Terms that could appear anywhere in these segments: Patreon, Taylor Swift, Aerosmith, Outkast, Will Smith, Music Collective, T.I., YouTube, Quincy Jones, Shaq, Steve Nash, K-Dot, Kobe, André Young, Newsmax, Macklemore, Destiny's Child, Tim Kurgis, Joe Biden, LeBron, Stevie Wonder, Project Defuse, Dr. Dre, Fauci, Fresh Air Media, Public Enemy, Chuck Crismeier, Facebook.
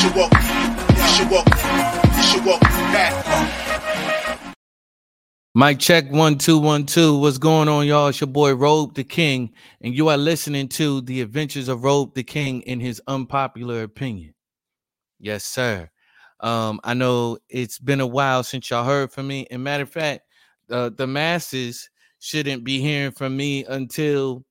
should walk. You should walk. You should walk back. Mic check 1 2 1 2. What's going on, y'all? It's your boy Robe the King, and you are listening to The Adventures of Robe the King in His Unpopular Opinion. Yes, sir. I know it's been a while since y'all heard from me. And matter of fact, the masses shouldn't be hearing from me until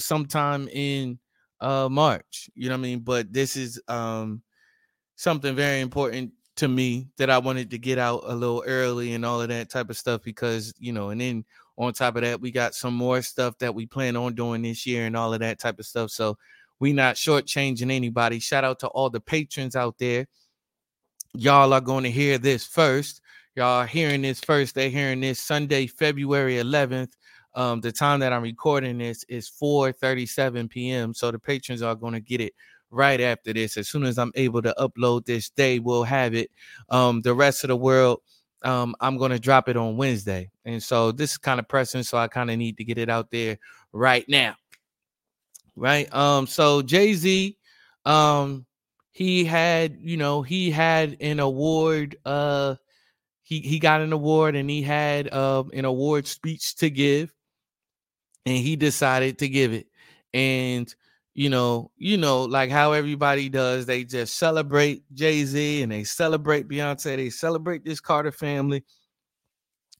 sometime in March. You know what I mean? But this is something very important to me that I wanted to get out a little early and all of that type of stuff because, you know, and then on top of that, we got some more stuff that we plan on doing this year and all of that type of stuff. So we not shortchanging anybody. Shout out to all the patrons out there. Y'all are going to hear this first. Y'all are hearing this first. They're hearing this Sunday, February 11th. The time that I'm recording this is 4:37 p.m. So the patrons are going to get it right after this. As soon as I'm able to upload this, they will have it. The rest of the world, I'm going to drop it on Wednesday. And so this is kind of pressing, so I kind of need to get it out there right now. Right. So Jay-Z, he had an award. He got an award, and he had an award speech to give, and he decided to give it. And, you know, like how everybody does, they just celebrate Jay-Z and they celebrate Beyonce. They celebrate this Carter family.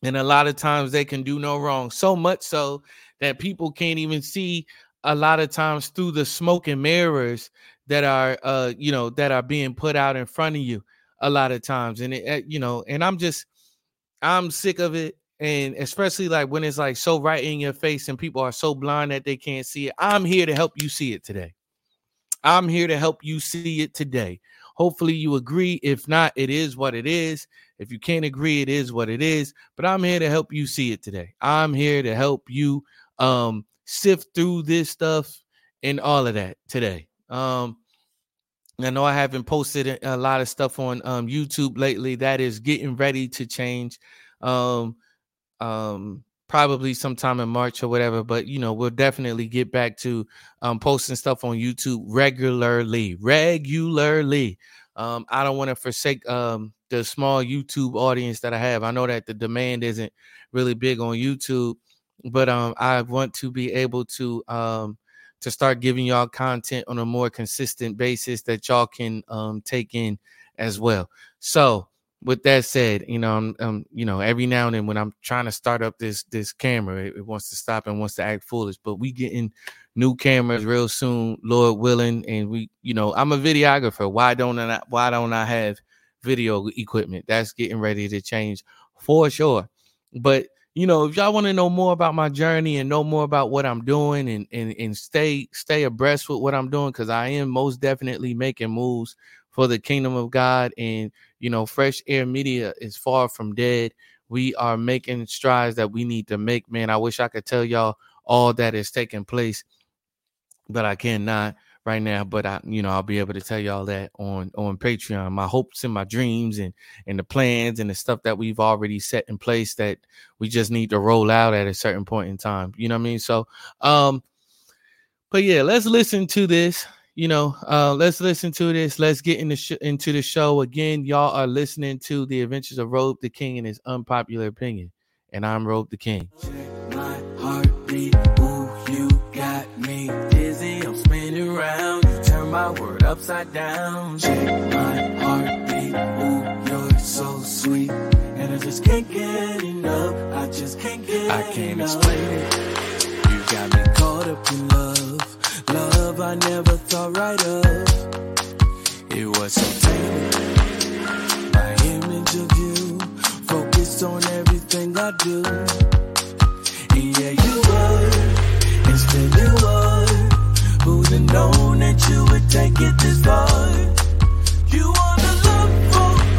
And a lot of times they can do no wrong, so much so that people can't even see a lot of times through the smoke and mirrors that are, that are being put out in front of you a lot of times. And, and I'm sick of it. And especially like when it's like so right in your face and people are so blind that they can't see it. I'm here to help you see it today. I'm here to help you see it today. Hopefully you agree. If not, it is what it is. If you can't agree, it is what it is. But I'm here to help you see it today. I'm here to help you sift through this stuff and all of that today. I know I haven't posted a lot of stuff on YouTube lately. That is getting ready to change. Probably sometime in March or whatever, but we'll definitely get back to posting stuff on YouTube regularly. I don't want to forsake the small YouTube audience that I have. I know that the demand isn't really big on YouTube, but I want to be able to start giving y'all content on a more consistent basis that y'all can take in as well. So with that said, every now and then when I'm trying to start up this camera, it wants to stop and wants to act foolish. But we getting new cameras real soon, Lord willing. And we, I'm a videographer. Why don't I have video equipment? That's getting ready to change for sure. But if y'all want to know more about my journey and know more about what I'm doing and stay abreast with what I'm doing, because I am most definitely making moves for the kingdom of God. And, Fresh Air Media is far from dead. We are making strides that we need to make, man. I wish I could tell y'all all that is taking place, but I cannot right now. But I'll be able to tell y'all that on Patreon, my hopes and my dreams and the plans and the stuff that we've already set in place that we just need to roll out at a certain point in time. You know what I mean? So, but yeah, let's listen to this. Let's get into the show again. Y'all are listening to The Adventures of Robe the King in His Unpopular Opinion, and I'm Robe the King. My heartbeat, ooh, you got me dizzy. I'm spinning around. You turn my world upside down. Check my heartbeat, ooh, you're so sweet, and I just can't get enough. I just can't get enough. I can't explain it. You got me caught up in love. Love I never thought right of. It was so tame. My image of you focused on everything I do. And yeah, you were, and still you were. Who'd have known that you would take it this far? You are the love for me.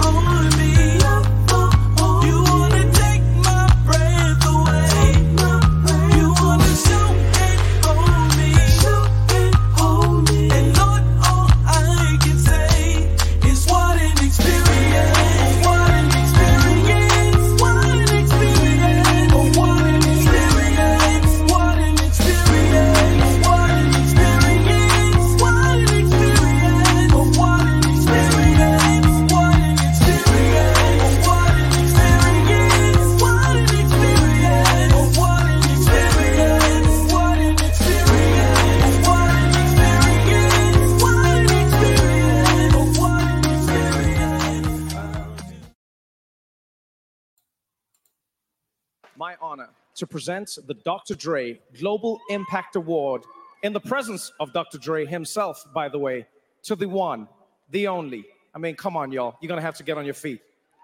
my honor to present the Dr. Dre Global Impact Award in the presence of Dr. Dre himself, by the way, to the one, the only. I mean, come on, y'all. You're going to have to get on your feet.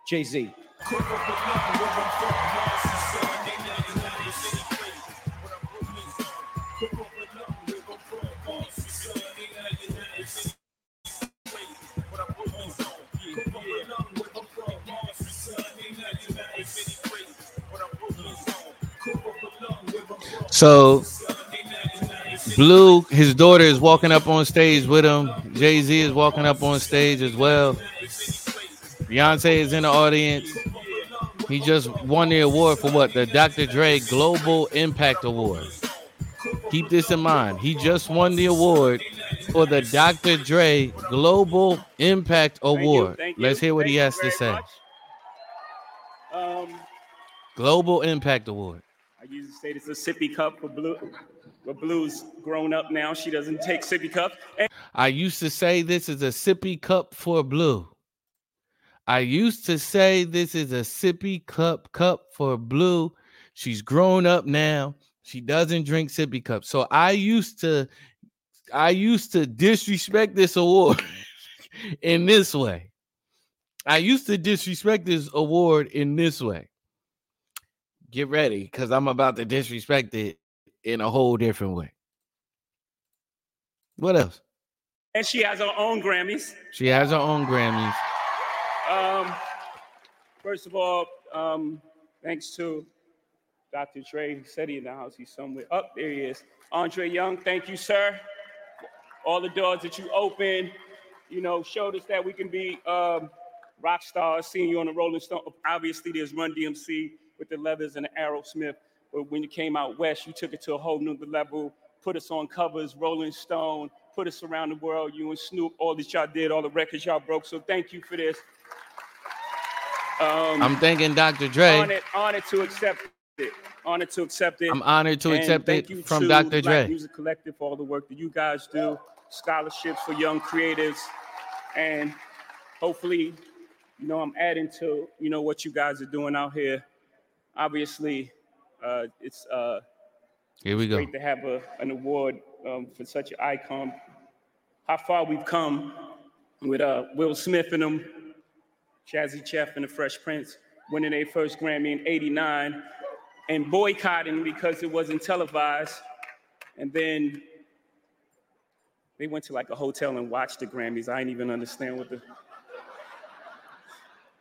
Jay-Z. So, Blue, his daughter, is walking up on stage with him. Jay-Z is walking up on stage as well. Beyonce is in the audience. He just won the award for what? The Dr. Dre Global Impact Award. Keep this in mind. He just won the award for the Dr. Dre Global Impact Award. Thank you. Let's hear what he has to say. Global Impact Award. I used to say this is a sippy cup for Blue, but Blue's grown up now. She doesn't take sippy cups. I used to say this is a sippy cup for Blue. I used to say this is a sippy cup for Blue. She's grown up now. She doesn't drink sippy cups. So I used to disrespect this award in this way. I used to disrespect this award in this way. Get ready, because I'm about to disrespect it in a whole different way. What else? And she has her own Grammys. She has her own Grammys. First of all, thanks to Dr. Dre. He said he in the house. He's somewhere. Up there he is. André Young, thank you, sir. All the doors that you opened, you know, showed us that we can be rock stars. Seeing you on the Rolling Stone. Obviously, there's Run DMC. With the leathers and the Aerosmith, but when you came out west, you took it to a whole new level, put us on covers, Rolling Stone, put us around the world, you and Snoop, all that y'all did, all the records y'all broke, so thank you for this. I'm thanking Dr. Dre. Honored to accept it. Honored to accept it. I'm honored to accept it from Dr. Dre. Music Collective for all the work that you guys do, scholarships for young creatives, and hopefully, you know, I'm adding to, you know, what you guys are doing out here. Obviously, it's great to have an award for such an icon. How far we've come with Will Smith and them, Jazzy Jeff and the Fresh Prince, winning their first Grammy in '89 and boycotting because it wasn't televised. And then they went to like a hotel and watched the Grammys. I didn't even understand what it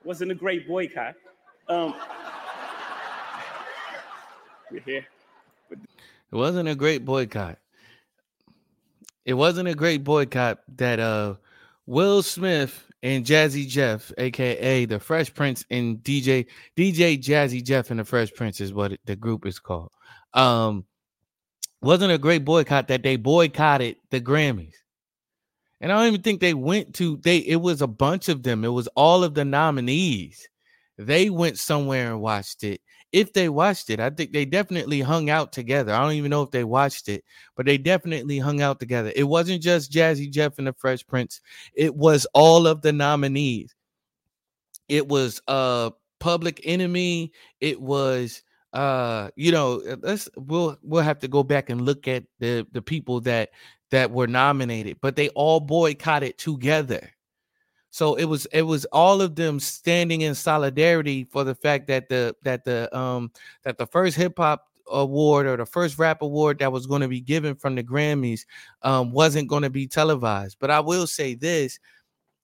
wasn't a great boycott. It wasn't a great boycott. It wasn't a great boycott that Will Smith and Jazzy Jeff, aka the Fresh Prince, and DJ Jazzy Jeff and the Fresh Prince is what the group is called. Wasn't a great boycott that they boycotted the Grammys. And I don't even think they went to it was a bunch of them. It was all of the nominees. They went somewhere and watched it. If they watched it, I think they definitely hung out together. I don't even know if they watched it, but they definitely hung out together. It wasn't just Jazzy Jeff and the Fresh Prince. It was all of the nominees. It was Public Enemy. It was, you know, we'll have to go back and look at the people that were nominated, but they all boycotted together. So it was all of them standing in solidarity for the fact that the first hip hop award or the first rap award that was going to be given from the Grammys wasn't going to be televised. But I will say this: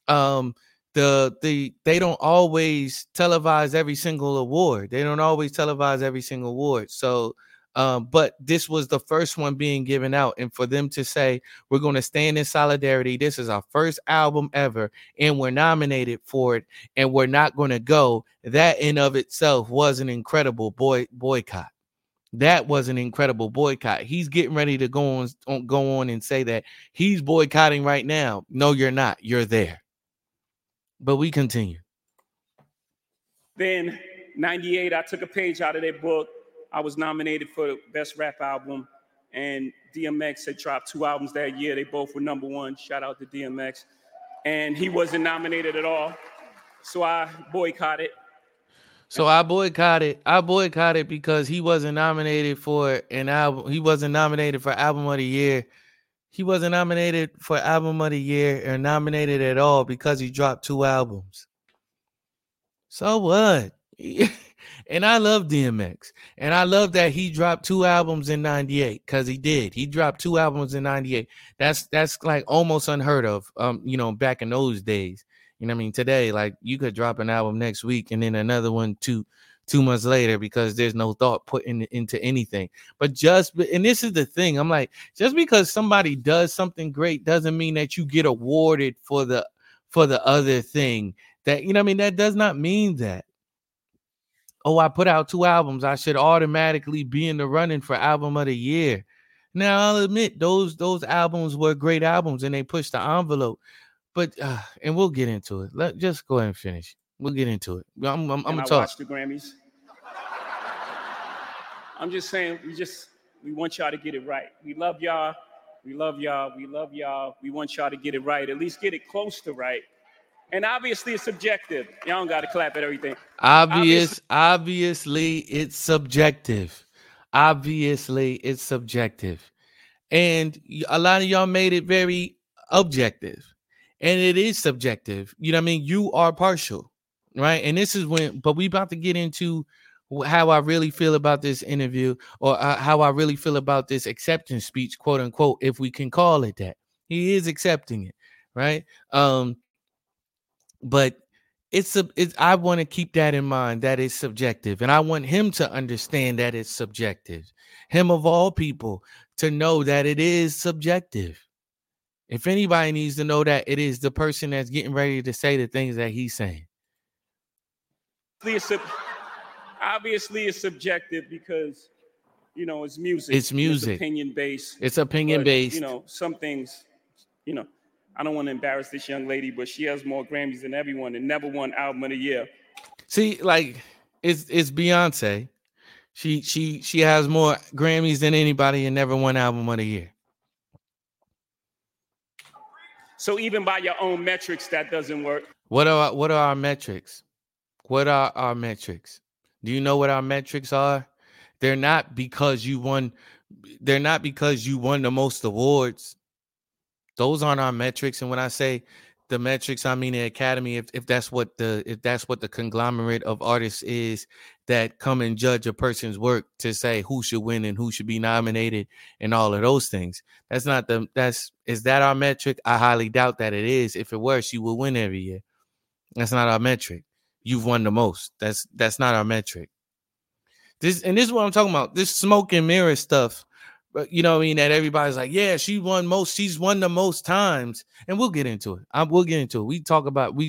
they don't always televise every single award. They don't always televise every single award. So. But this was the first one being given out. And for them to say, we're going to stand in solidarity. This is our first album ever. And we're nominated for it. And we're not going to go. That in of itself was an incredible boycott. That was an incredible boycott. He's getting ready to go on and say that he's boycotting right now. No, you're not. You're there. But we continue. Then 98, I took a page out of their book. I was nominated for the best rap album, and DMX had dropped 2 albums that year. They both were number one. Shout out to DMX. And he wasn't nominated at all. So I boycotted. So I boycotted. I boycotted because he wasn't nominated for an album. He wasn't nominated for album of the year. He wasn't nominated for album of the year or nominated at all because he dropped 2 albums. So what? And I love DMX. And I love that he dropped 2 albums in 98 because he did. He dropped 2 albums in 98. That's like almost unheard of, you know, back in those days. You know what I mean? Today, like you could drop an album next week and then another one two months later because there's no thought put into anything. But just, and this is the thing, I'm like, just because somebody does something great doesn't mean that you get awarded for the other thing. That, you know what I mean? That does not mean that. Oh, I put out 2 albums. I should automatically be in the running for album of the year. Now, I'll admit those albums were great albums and they pushed the envelope. But and we'll get into it. Let just go ahead and finish. We'll get into it. I'm gonna talk. Watch the Grammys. I'm just saying, we want y'all to get it right. We love y'all. We love y'all. We love y'all. We want y'all to get it right. At least get it close to right. And obviously, it's subjective. Y'all don't gotta clap at everything. Obviously, it's subjective. Obviously, it's subjective. And a lot of y'all made it very objective. And it is subjective. You know what I mean? You are partial, right? And this is when, but we about to get into how I really feel about this interview or how I really feel about this acceptance speech, quote unquote, if we can call it that. He is accepting it, right? But I want to keep that in mind, that it's subjective. And I want him to understand that it's subjective. Him of all people to know that it is subjective. If anybody needs to know that, it is the person that's getting ready to say the things that he's saying. Obviously, it's subjective because, you know, it's music. It's music. It's opinion-based. It's opinion-based. You know, some things, you know, I don't want to embarrass this young lady, but she has more Grammys than everyone and never won album of the year. See, like, it's Beyonce. She has more Grammys than anybody and never won album of the year. So even by your own metrics, that doesn't work. What are our metrics? What are our metrics? Do you know what our metrics are? They're not because you won. They're not because you won the most awards. Those aren't our metrics. And when I say the metrics, I mean the Academy. If that's what the conglomerate of artists is that come and judge a person's work to say who should win and who should be nominated and all of those things. That's not the. Is that our metric? I highly doubt that it is. If it were, she would win every year. That's not our metric. You've won the most. That's not our metric. This is what I'm talking about. This smoke and mirror stuff. You know what I mean? That everybody's like, yeah, she won most. She's won the most times. And we'll get into it. We'll get into it.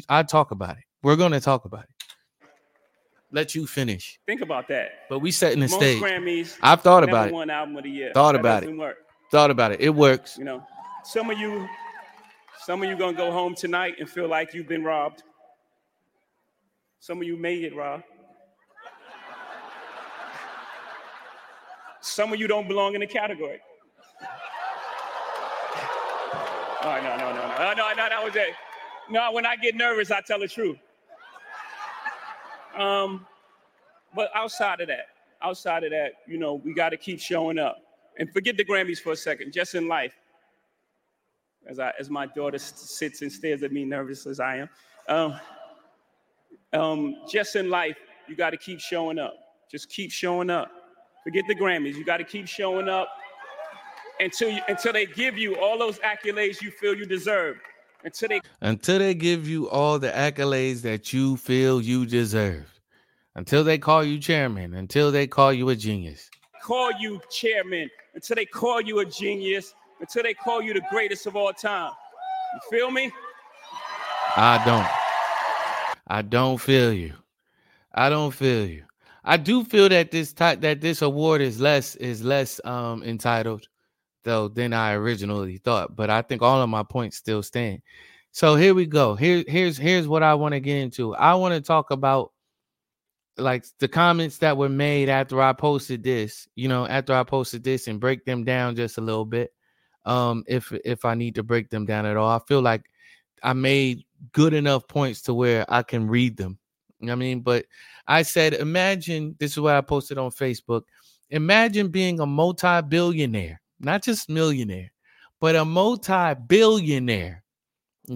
I talk about it. We're going to talk about it. Let you finish. Think about that. But we setting the most stage. Grammys, I've thought about it. One album of the year. Thought about it. Work. Thought about it. It works. You know, some of you going to go home tonight and feel like you've been robbed. Some of you may get robbed. Some of you don't belong in the category. Oh, no, that was it. No, when I get nervous, I tell the truth. But outside of that, you know, we got to keep showing up. And forget the Grammys for a second, just in life. As my daughter sits and stares at me, nervous as I am. Just in life, you got to keep showing up. Just keep showing up. Forget the Grammys. You got to keep showing up until they give you all those accolades you feel you deserve. Until they give you all the accolades that you feel you deserve. Until they call you chairman. Until they call you a genius. Call you chairman. Until they call you a genius. Until they call you the greatest of all time. You feel me? I don't feel you. I don't feel you. I do feel that this award is less entitled though than I originally thought, but I think all of my points still stand. So here we go. Here's what I want to get into. I want to talk about like the comments that were made after I posted this, you know, and break them down just a little bit. If I need to break them down at all, I feel like I made good enough points to where I can read them. You know what I mean? But I said, imagine, this is what I posted on Facebook. Imagine being a multi-billionaire, not just millionaire, but a multi-billionaire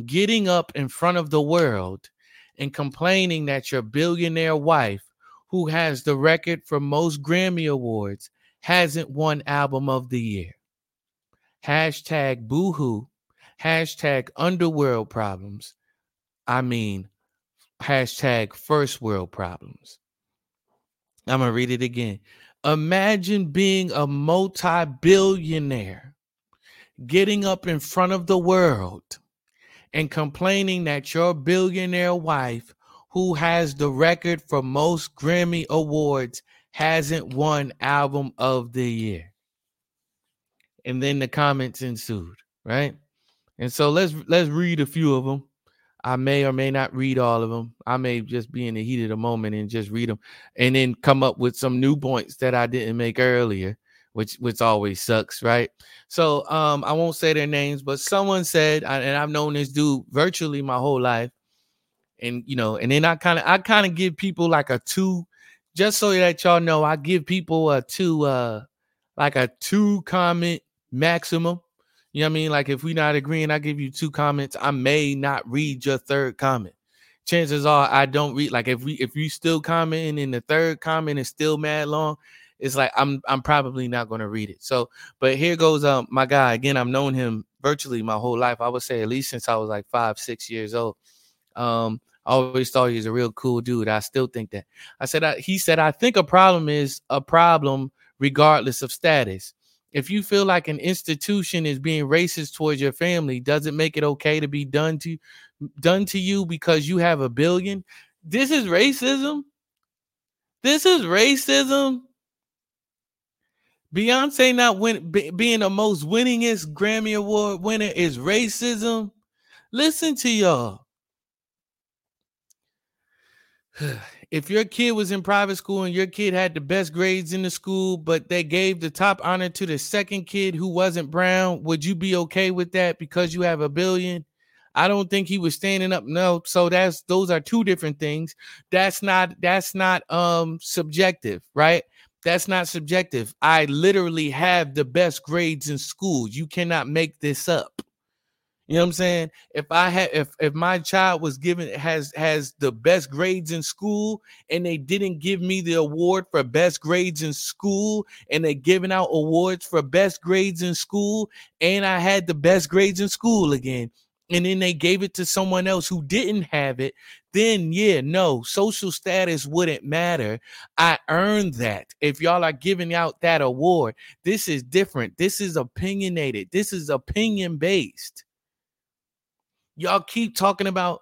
getting up in front of the world and complaining that your billionaire wife, who has the record for most Grammy Awards, hasn't won Album of the Year. Hashtag boohoo. Hashtag underworld problems. I mean, hashtag first world problems. I'm going to read it again. Imagine being a multi-billionaire, getting up in front of the world and complaining that your billionaire wife, who has the record for most Grammy Awards, hasn't won Album of the Year. And then the comments ensued, right? And so let's read a few of them. I may or may not read all of them. I may just be in the heat of the moment and just read them and then come up with some new points that I didn't make earlier, which always sucks, right? So I won't say their names, but someone said, and I've known this dude virtually my whole life, and you know, and then I kind of give people like a two, just so that y'all know, I give people a two, like a 2 comment maximum. You know what I mean? Like if we're not agreeing, I give you 2 comments. I may not read your 3rd comment. Chances are I don't read. Like if you still commenting and the 3rd comment is still mad long, it's like I'm probably not going to read it. So, but here goes my guy again. I've known him virtually my whole life. I would say at least since I was like 5, 6 years old. I always thought he was a real cool dude. I still think that. He said I think a problem is a problem regardless of status. If you feel like an institution is being racist towards your family, does it make it okay to be done to you because you have a billion? This is racism. This is racism. Beyonce not being the most winningest Grammy Award winner is racism. Listen to y'all. If your kid was in private school and your kid had the best grades in the school, but they gave the top honor to the second kid who wasn't brown, would you be okay with that because you have a billion? I don't think he was standing up. No. So those are 2 different things. That's not subjective, right? That's not subjective. I literally have the best grades in school. You cannot make this up. You know what I'm saying? If my child was given has the best grades in school and they didn't give me the award for best grades in school and they're giving out awards for best grades in school and I had the best grades in school again and then they gave it to someone else who didn't have it, then yeah, no, social status wouldn't matter. I earned that. If y'all are giving out that award, this is different. This is opinionated. This is opinion-based. Y'all keep talking about,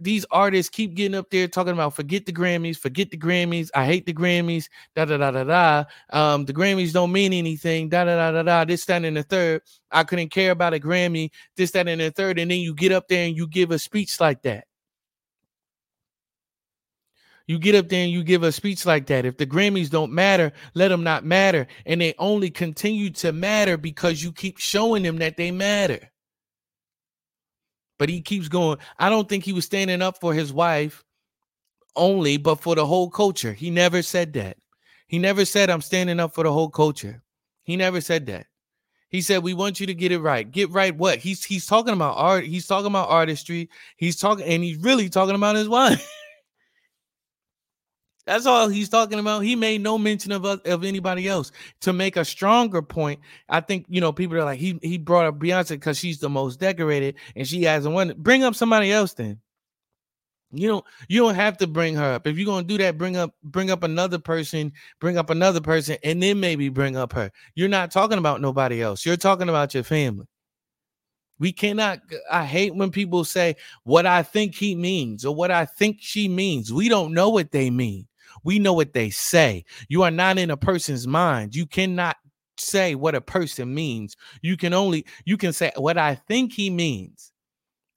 these artists keep getting up there talking about forget the Grammys. I hate the Grammys. The Grammys don't mean anything. This, that, and the third. I couldn't care about a Grammy. This, that, and the third. And then you get up there and you give a speech like that. If the Grammys don't matter, let them not matter. And they only continue to matter because you keep showing them that they matter. But he keeps going. I don't think he was standing up for his wife only, but for the whole culture. He never said that. He never said, I'm standing up for the whole culture. He never said that. He said, we want you to get it right. Get right what? He's talking about art. He's talking about artistry. He's really talking about his wife. That's all he's talking about. He made no mention of anybody else. To make a stronger point, I think, you know, people are like, he brought up Beyonce because she's the most decorated and she hasn't won. Bring up somebody else then. You don't have to bring her up. If you're going to do that, bring up another person, and then maybe bring up her. You're not talking about nobody else. You're talking about your family. I hate when people say what I think he means or what I think she means. We don't know what they mean. We know what they say. You are not in a person's mind. You cannot say what a person means. You can say what I think he means,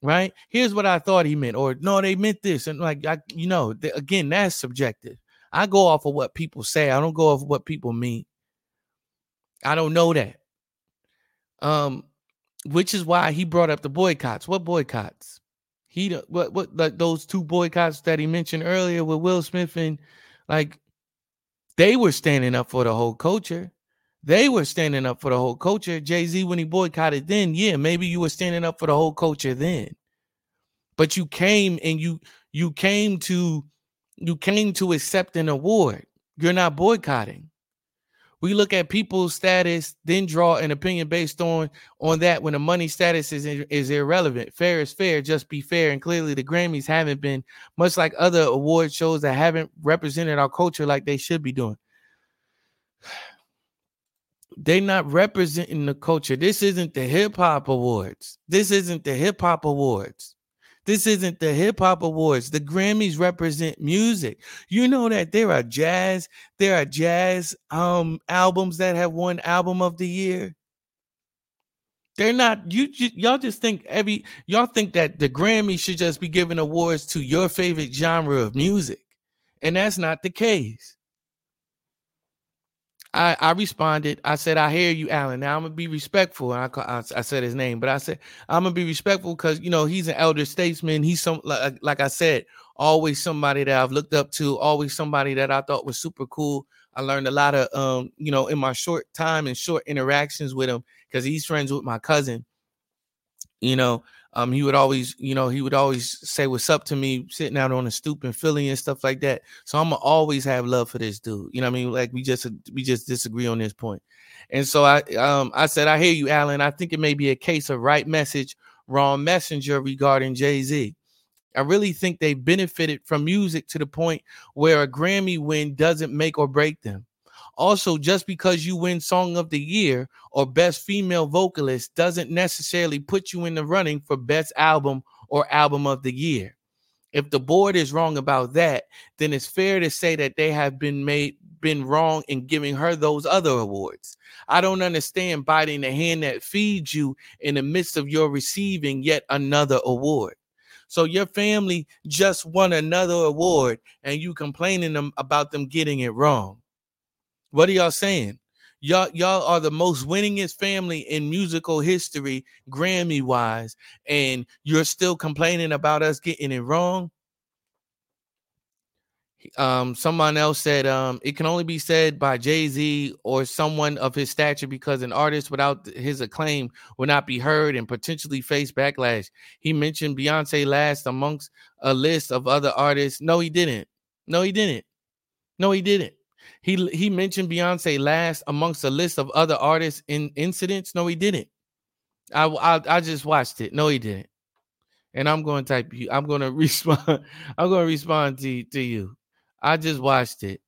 right? Here's what I thought he meant, or no, they meant this. And like, again, that's subjective. I go off of what people say. I don't go off of what people mean. I don't know that. Which is why he brought up the boycotts. What boycotts? like those two boycotts that he mentioned earlier with Will Smith and like they were standing up for the whole culture. They were standing up for the whole culture. Jay-Z, when he boycotted then, yeah, maybe you were standing up for the whole culture then. But you came and you came to accept an award. You're not boycotting. We look at people's status, then draw an opinion based on that when the money status is irrelevant. Fair is fair, just be fair. And clearly the Grammys haven't been, much like other award shows that haven't represented our culture like they should be doing. They're not representing the culture. This isn't the hip hop awards. This isn't the hip hop awards. This isn't the hip hop awards. The Grammys represent music. You know that there are jazz albums that have won album of the year. They're not y'all just think y'all think that the Grammys should just be giving awards to your favorite genre of music. And that's not the case. I responded. I said, I hear you, Alan. Now, I'm going to be respectful. And I said his name, but I said, I'm going to be respectful because, you know, he's an elder statesman. He's like I said, always somebody that I've looked up to, always somebody that I thought was super cool. I learned a lot of, you know, in my short time and short interactions with him because he's friends with my cousin. You know, he would always say what's up to me sitting out on the stoop in Philly and stuff like that. So I'm going to always have love for this dude. You know what I mean? Like we just disagree on this point. And so I said, I hear you, Alan. I think it may be a case of right message, wrong messenger regarding Jay-Z. I really think they benefited from music to the point where a Grammy win doesn't make or break them. Also, just because you win Song of the Year or Best Female Vocalist doesn't necessarily put you in the running for Best Album or Album of the Year. If the board is wrong about that, then it's fair to say that they have been wrong in giving her those other awards. I don't understand biting the hand that feeds you in the midst of your receiving yet another award. So your family just won another award and you complaining about them getting it wrong. What are y'all saying? Y'all are the most winningest family in musical history, Grammy-wise, and you're still complaining about us getting it wrong? Someone else said, it can only be said by Jay-Z or someone of his stature because an artist without his acclaim will not be heard and potentially face backlash. He mentioned Beyoncé last amongst a list of other artists. No, he didn't. He mentioned Beyonce last amongst a list of other artists in incidents. No, he didn't. I just watched it. No, he didn't. And I'm going to type you. I'm going to respond. I'm going to respond to you. I just watched it.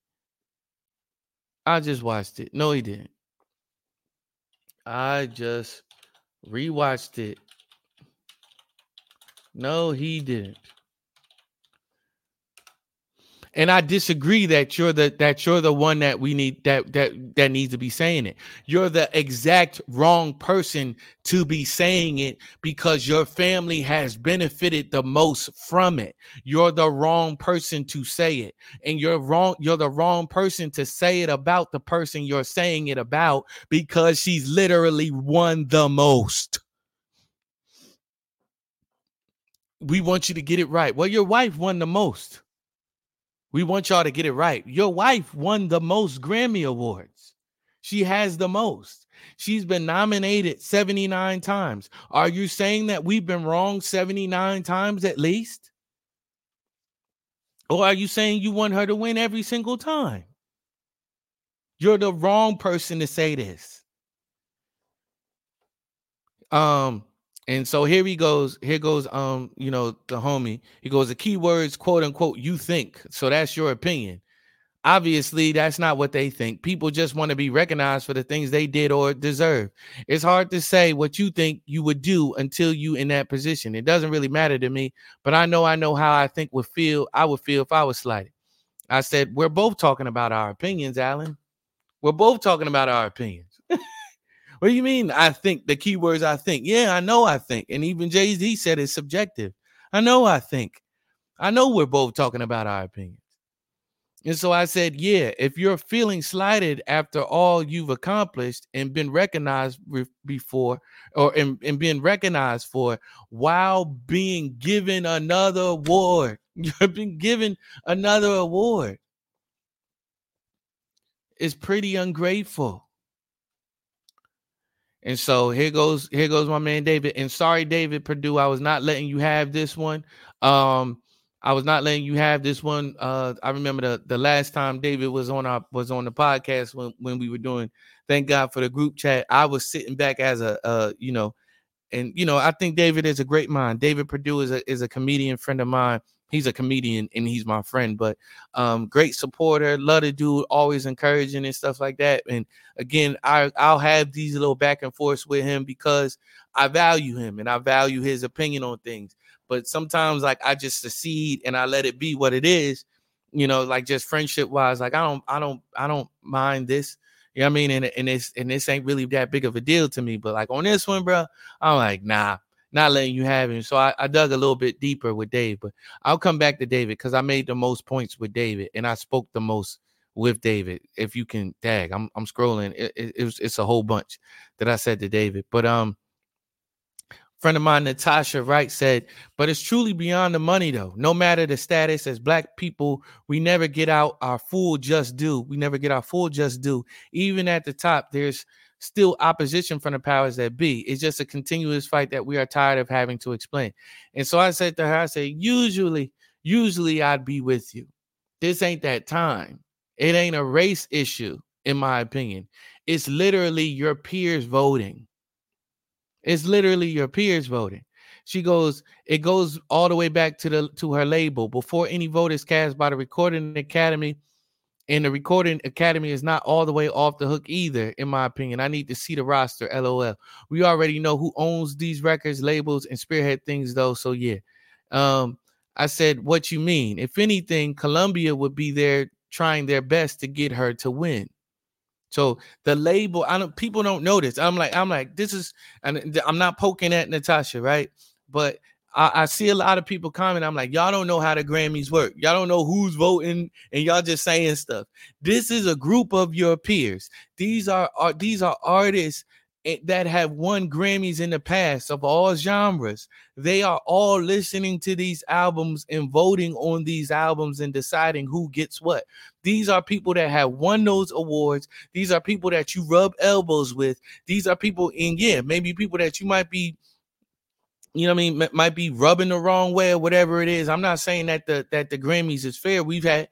No, he didn't. I just rewatched it. No, he didn't. And I disagree that you're the one that we need that needs to be saying it. You're the exact wrong person to be saying it because your family has benefited the most from it. You're the wrong person to say it. And you're the wrong person to say it about the person you're saying it about because she's literally won the most. We want you to get it right. Well, your wife won the most. We want y'all to get it right. Your wife won the most Grammy awards. She has the most. She's been nominated 79 times. Are you saying that we've been wrong 79 times at least? Or are you saying you want her to win every single time? You're the wrong person to say this. And so here he goes. Here goes, you know, the homie. He goes, the keywords, quote unquote, you think. So that's your opinion. Obviously, that's not what they think. People just want to be recognized for the things they did or deserve. It's hard to say what you think you would do until you in that position. It doesn't really matter to me, but I know how I think I would feel if I was slighted. I said, we're both talking about our opinions, Alan. We're both talking about our opinions. What do you mean? I think the keywords I think. Yeah, I know I think. And even Jay-Z said it's subjective. I know I think. I know we're both talking about our opinions. And so I said, yeah, if you're feeling slighted after all you've accomplished and been recognized before, or and being recognized for it, while being given another award, you've been given another award. It's pretty ungrateful. And so here goes my man, David. And sorry, David Perdue, I was not letting you have this one. I was not letting you have this one. I remember the last time David was on the podcast when we were doing, thank God for the group chat. I was sitting back as I think David is a great mind. David Perdue is a comedian friend of mine. He's a comedian and he's my friend, but great supporter, love the dude, always encouraging and stuff like that. And again, I'll have these little back and forth with him because I value him and I value his opinion on things. But sometimes, like, I just secede and I let it be what it is, you know, like just friendship wise, like I don't mind this. You know what I mean? And this ain't really that big of a deal to me. But like on this one, bro, I'm like, nah, not letting you have it. So I dug a little bit deeper with Dave, but I'll come back to David because I made the most points with David and I spoke the most with David. If you can tag, I'm scrolling. It's a whole bunch that I said to David, but friend of mine, Natasha Wright, said, but it's truly beyond the money, though. No matter the status, as Black people, we never get out our full just due. We never get our full just due. Even at the top, there's still opposition from the powers that be. It's just a continuous fight that we are tired of having to explain. And so I said to her, I said, usually I'd be with you. This ain't that time. It ain't a race issue, in my opinion. It's literally your peers voting. It's literally your peers voting. She goes, it goes all the way back to her label. Before any vote is cast by the Recording Academy, and the Recording Academy is not all the way off the hook either, in my opinion. I need to see the roster, LOL. We already know who owns these records, labels, and spearhead things, though, so yeah. I said, what you mean? If anything, Columbia would be there trying their best to get her to win. So the label, people don't know this. I'm like, this is, and I'm not poking at Natasha, right? But I see a lot of people comment. I'm like, y'all don't know how the Grammys work. Y'all don't know who's voting, and y'all just saying stuff. This is a group of your peers. These are artists that have won Grammys in the past of all genres. They are all listening to these albums and voting on these albums and deciding who gets what. These are people that have won those awards. These are people that you rub elbows with. These are people, and yeah, maybe people that you might be, you know what I mean, might be rubbing the wrong way or whatever it is. I'm not saying that the Grammys is fair. We've had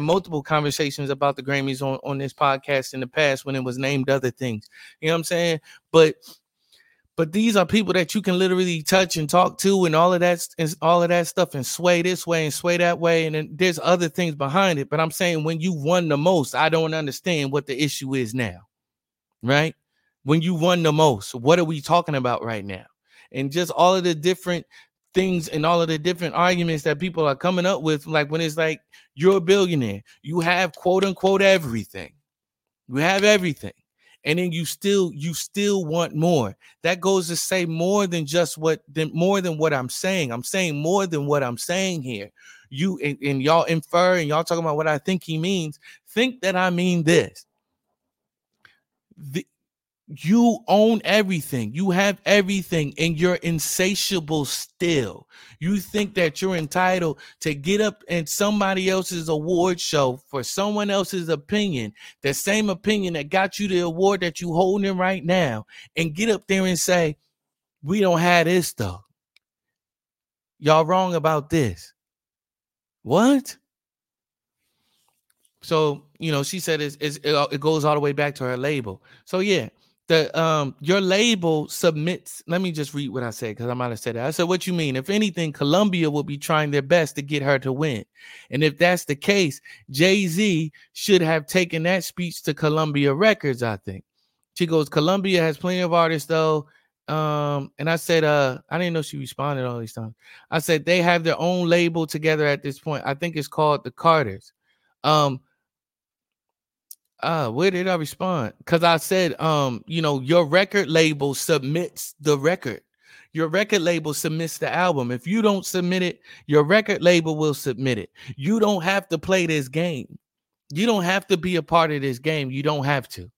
multiple conversations about the Grammys on this podcast in the past when it was named other things. You know what I'm saying? But these are people that you can literally touch and talk to and all of that stuff and sway this way and sway that way. And then there's other things behind it. But I'm saying when you won the most, I don't understand what the issue is now, right? When you won the most, what are we talking about right now? And just all of the different things and all of the different arguments that people are coming up with, like when it's like, you're a billionaire, you have quote unquote everything. You have everything. And then you still want more. That goes to say more than what I'm saying. I'm saying more than what I'm saying here. You and y'all infer and y'all talking about what I think he means. Think that I mean this. You own everything. You have everything and you're insatiable still. You think that you're entitled to get up in somebody else's award show for someone else's opinion, the same opinion that got you the award that you holding right now, and get up there and say, we don't have this though. Y'all wrong about this. What? So, you know, she said it goes all the way back to her label. So, yeah. Your label submits. Let me just read what I said because I might have said that. I said, what you mean? If anything, Columbia will be trying their best to get her to win. And if that's the case, Jay-Z should have taken that speech to Columbia Records, I think. She goes, Columbia has plenty of artists, though. And I said, I didn't know she responded all these times. I said, they have their own label together at this point. I think it's called The Carters. Where did I respond? Because I said, you know, your record label submits the record. Your record label submits the album. If you don't submit it, your record label will submit it. You don't have to play this game. You don't have to be a part of this game. You don't have to.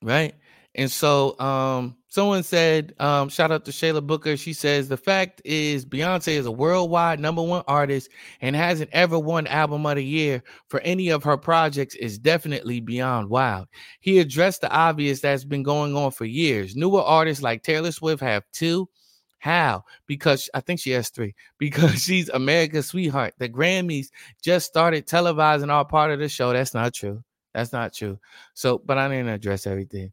Right? And so someone said, shout out to Shayla Booker. She says, the fact is Beyonce is a worldwide #1 artist and hasn't ever won Album of the Year for any of her projects is definitely beyond wild. He addressed the obvious that's been going on for years. Newer artists like Taylor Swift have 2. How? Because I think she has 3. Because she's America's sweetheart. The Grammys just started televising our part of the show. That's not true. That's not true. So, but I didn't address everything.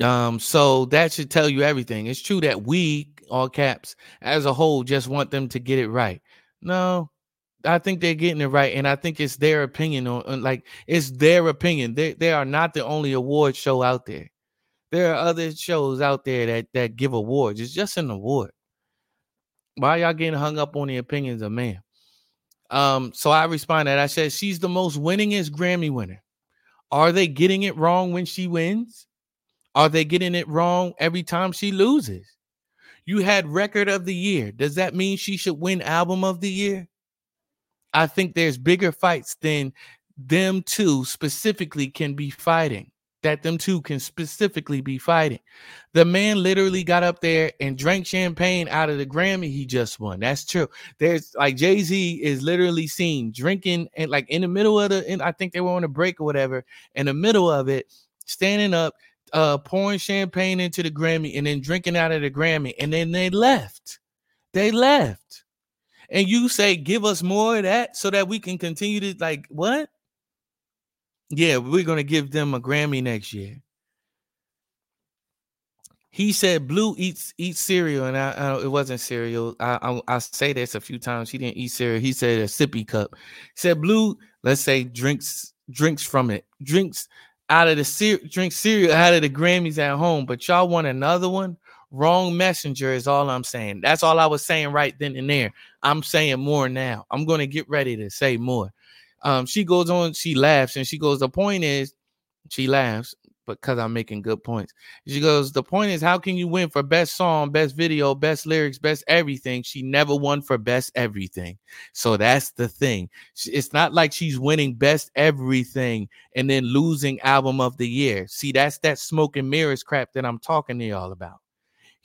So that should tell you everything. It's true that we, all caps, as a whole, just want them to get it right. No, I think they're getting it right, and I think it's their opinion. On like, it's their opinion. They are not the only award show out there. There are other shows out there that give awards. It's just an award. Why y'all getting hung up on the opinions of man? So I responded. I said, she's the most winningest Grammy winner. Are they getting it wrong when she wins? Are they getting it wrong every time she loses? You had Record of the Year. Does that mean she should win Album of the Year? I think there's bigger fights than them two specifically can be fighting. That them two can specifically be fighting. The man literally got up there and drank champagne out of the Grammy he just won. That's true. There's like Jay-Z is literally seen drinking and like in the middle of I think they were on a break or whatever. In the middle of it, standing up, pouring champagne into the Grammy and then drinking out of the Grammy. And then they left. They left. And you say, give us more of that so that we can continue to like, what? Yeah, we're going to give them a Grammy next year. He said Blue eats cereal, and it wasn't cereal. I say this a few times. He didn't eat cereal. He said a sippy cup. He said Blue, let's say, drinks from it. Drinks cereal out of the Grammys at home, but y'all want another one? Wrong messenger is all I'm saying. That's all I was saying right then and there. I'm saying more now. I'm going to get ready to say more. She goes on, she laughs, and she goes, the point is, she laughs because I'm making good points. She goes, the point is, how can you win for best song, best video, best lyrics, best everything? She never won for best everything. So that's the thing. It's not like she's winning best everything and then losing Album of the Year. See, that's that smoke and mirrors crap that I'm talking to y'all about.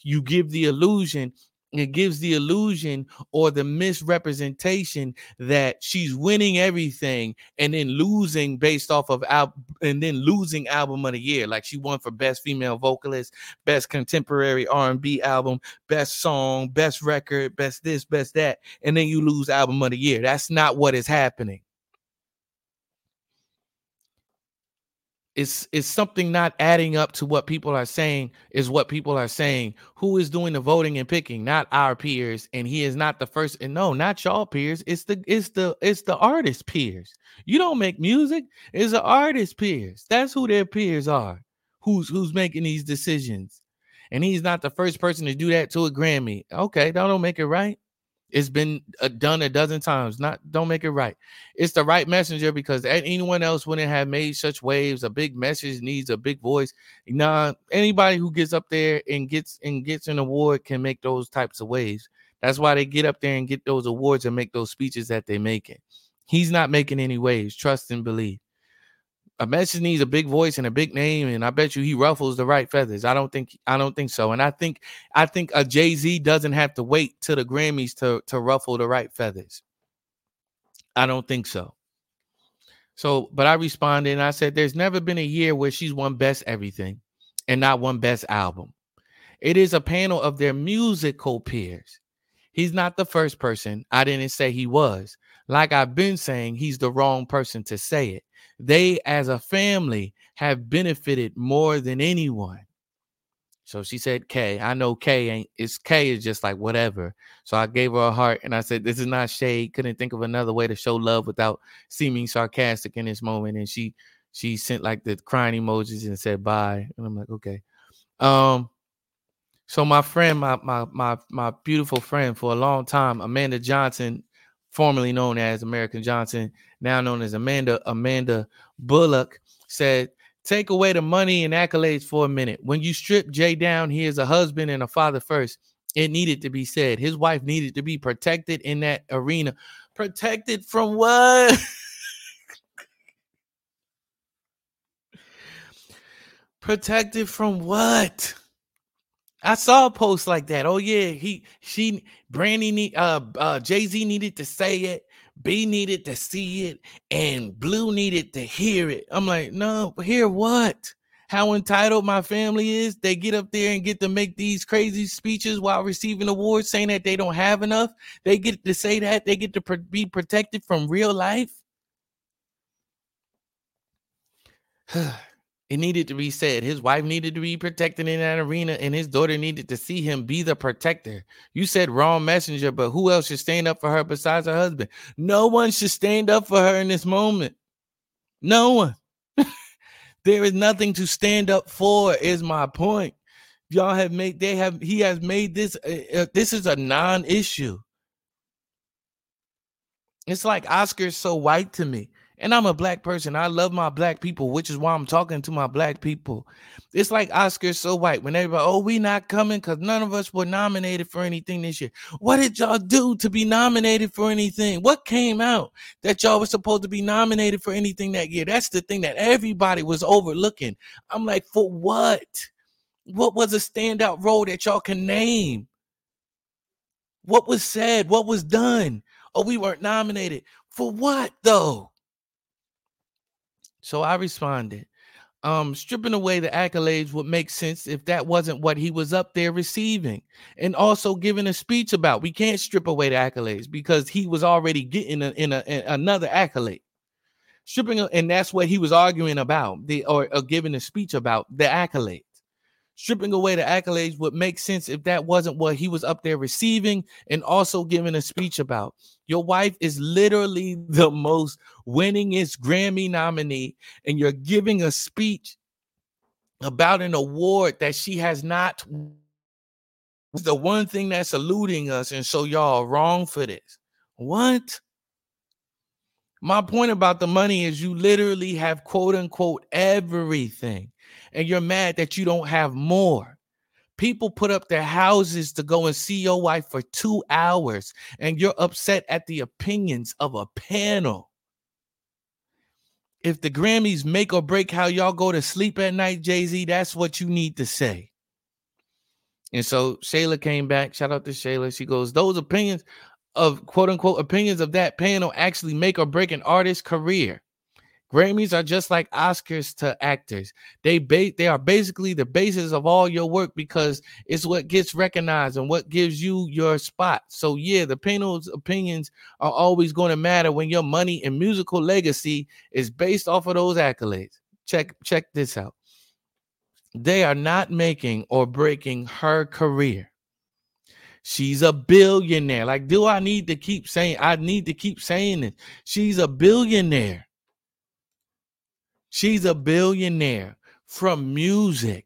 You give the illusion... It gives the illusion or the misrepresentation that she's winning everything and then losing based off of losing Album of the Year. Like she won for best female vocalist, best contemporary R&B album, best song, best record, best this, best that. And then you lose Album of the Year. That's not what is happening. It's something not adding up to what people are saying is what people are saying. Who is doing the voting and picking? Not our peers. And he is not the first. And no, not y'all peers. It's the artist peers. You don't make music. It's the artist peers. That's who their peers are. Who's making these decisions? And he's not the first person to do that to a Grammy. Okay, that don't make it right. It's been done a dozen times. Don't make it right. It's the right messenger because anyone else wouldn't have made such waves. A big message needs a big voice. Nah, anybody who gets up there and gets an award can make those types of waves. That's why they get up there and get those awards and make those speeches that they make it. He's not making any waves. Trust and believe. A message needs a big voice and a big name, and I bet you he ruffles the right feathers. I don't think so. And I think a Jay-Z doesn't have to wait till the Grammys to ruffle the right feathers. I don't think so. So, but I responded and I said, there's never been a year where she's won best everything and not won best album. It is a panel of their musical peers. He's not the first person. I didn't say he was. Like I've been saying, he's the wrong person to say it. They, as a family, have benefited more than anyone. So she said, K. I know K ain't. It's K is just like whatever. So I gave her a heart and I said, this is not shade. Couldn't think of another way to show love without seeming sarcastic in this moment. And she sent like the crying emojis and said bye. And I'm like, okay. So my friend, my beautiful friend for a long time, Amanda Johnson, formerly known as American Johnson, now known as Amanda Bullock, said, take away the money and accolades for a minute. When you strip Jay down, he is a husband and a father first. It needed to be said. His wife needed to be protected in that arena. Protected from what? Protected from what? I saw a post like that. Oh yeah, Jay-Z needed to say it, B needed to see it, and Blue needed to hear it. I'm like, no, hear what? How entitled my family is. They get up there and get to make these crazy speeches while receiving awards saying that they don't have enough. They get to say that. They get to be protected from real life. It needed to be said. His wife needed to be protected in that arena, and his daughter needed to see him be the protector. You said wrong messenger, but who else should stand up for her besides her husband? No one should stand up for her in this moment. No one. There is nothing to stand up for, is my point. Y'all have made, they have, he has made this, this is a non-issue. It's like Oscar's so white to me. And I'm a black person. I love my black people, which is why I'm talking to my black people. It's like Oscar's so white. When everybody, oh, we not coming because none of us were nominated for anything this year. What did y'all do to be nominated for anything? What came out that y'all were supposed to be nominated for anything that year? That's the thing that everybody was overlooking. I'm like, for what? What was a standout role that y'all can name? What was said? What was done? Oh, we weren't nominated. For what, though? So I responded, stripping away the accolades would make sense if that wasn't what he was up there receiving and also giving a speech about. We can't strip away the accolades because he was already getting another accolade. Stripping, and that's what he was arguing about, or giving a speech about the accolades. Stripping away the accolades would make sense if that wasn't what he was up there receiving and also giving a speech about. Your wife is literally the most winningest Grammy nominee, and you're giving a speech about an award that she has not. The one thing that's eluding us, and so y'all are wrong for this. What? My point about the money is you literally have quote unquote everything, and you're mad that you don't have more. People put up their houses to go and see your wife for 2 hours, and you're upset at the opinions of a panel. If the Grammys make or break how y'all go to sleep at night, Jay-Z, that's what you need to say. And so Shayla came back. Shout out to Shayla. She goes, those opinions of quote unquote opinions of that panel actually make or break an artist's career. Grammys are just like Oscars to actors. They are basically the basis of all your work because it's what gets recognized and what gives you your spot. So yeah, the panel's opinions are always going to matter when your money and musical legacy is based off of those accolades. Check this out. They are not making or breaking her career. She's a billionaire. Like, do I need to keep saying? I need to keep saying this. She's a billionaire. She's a billionaire from music.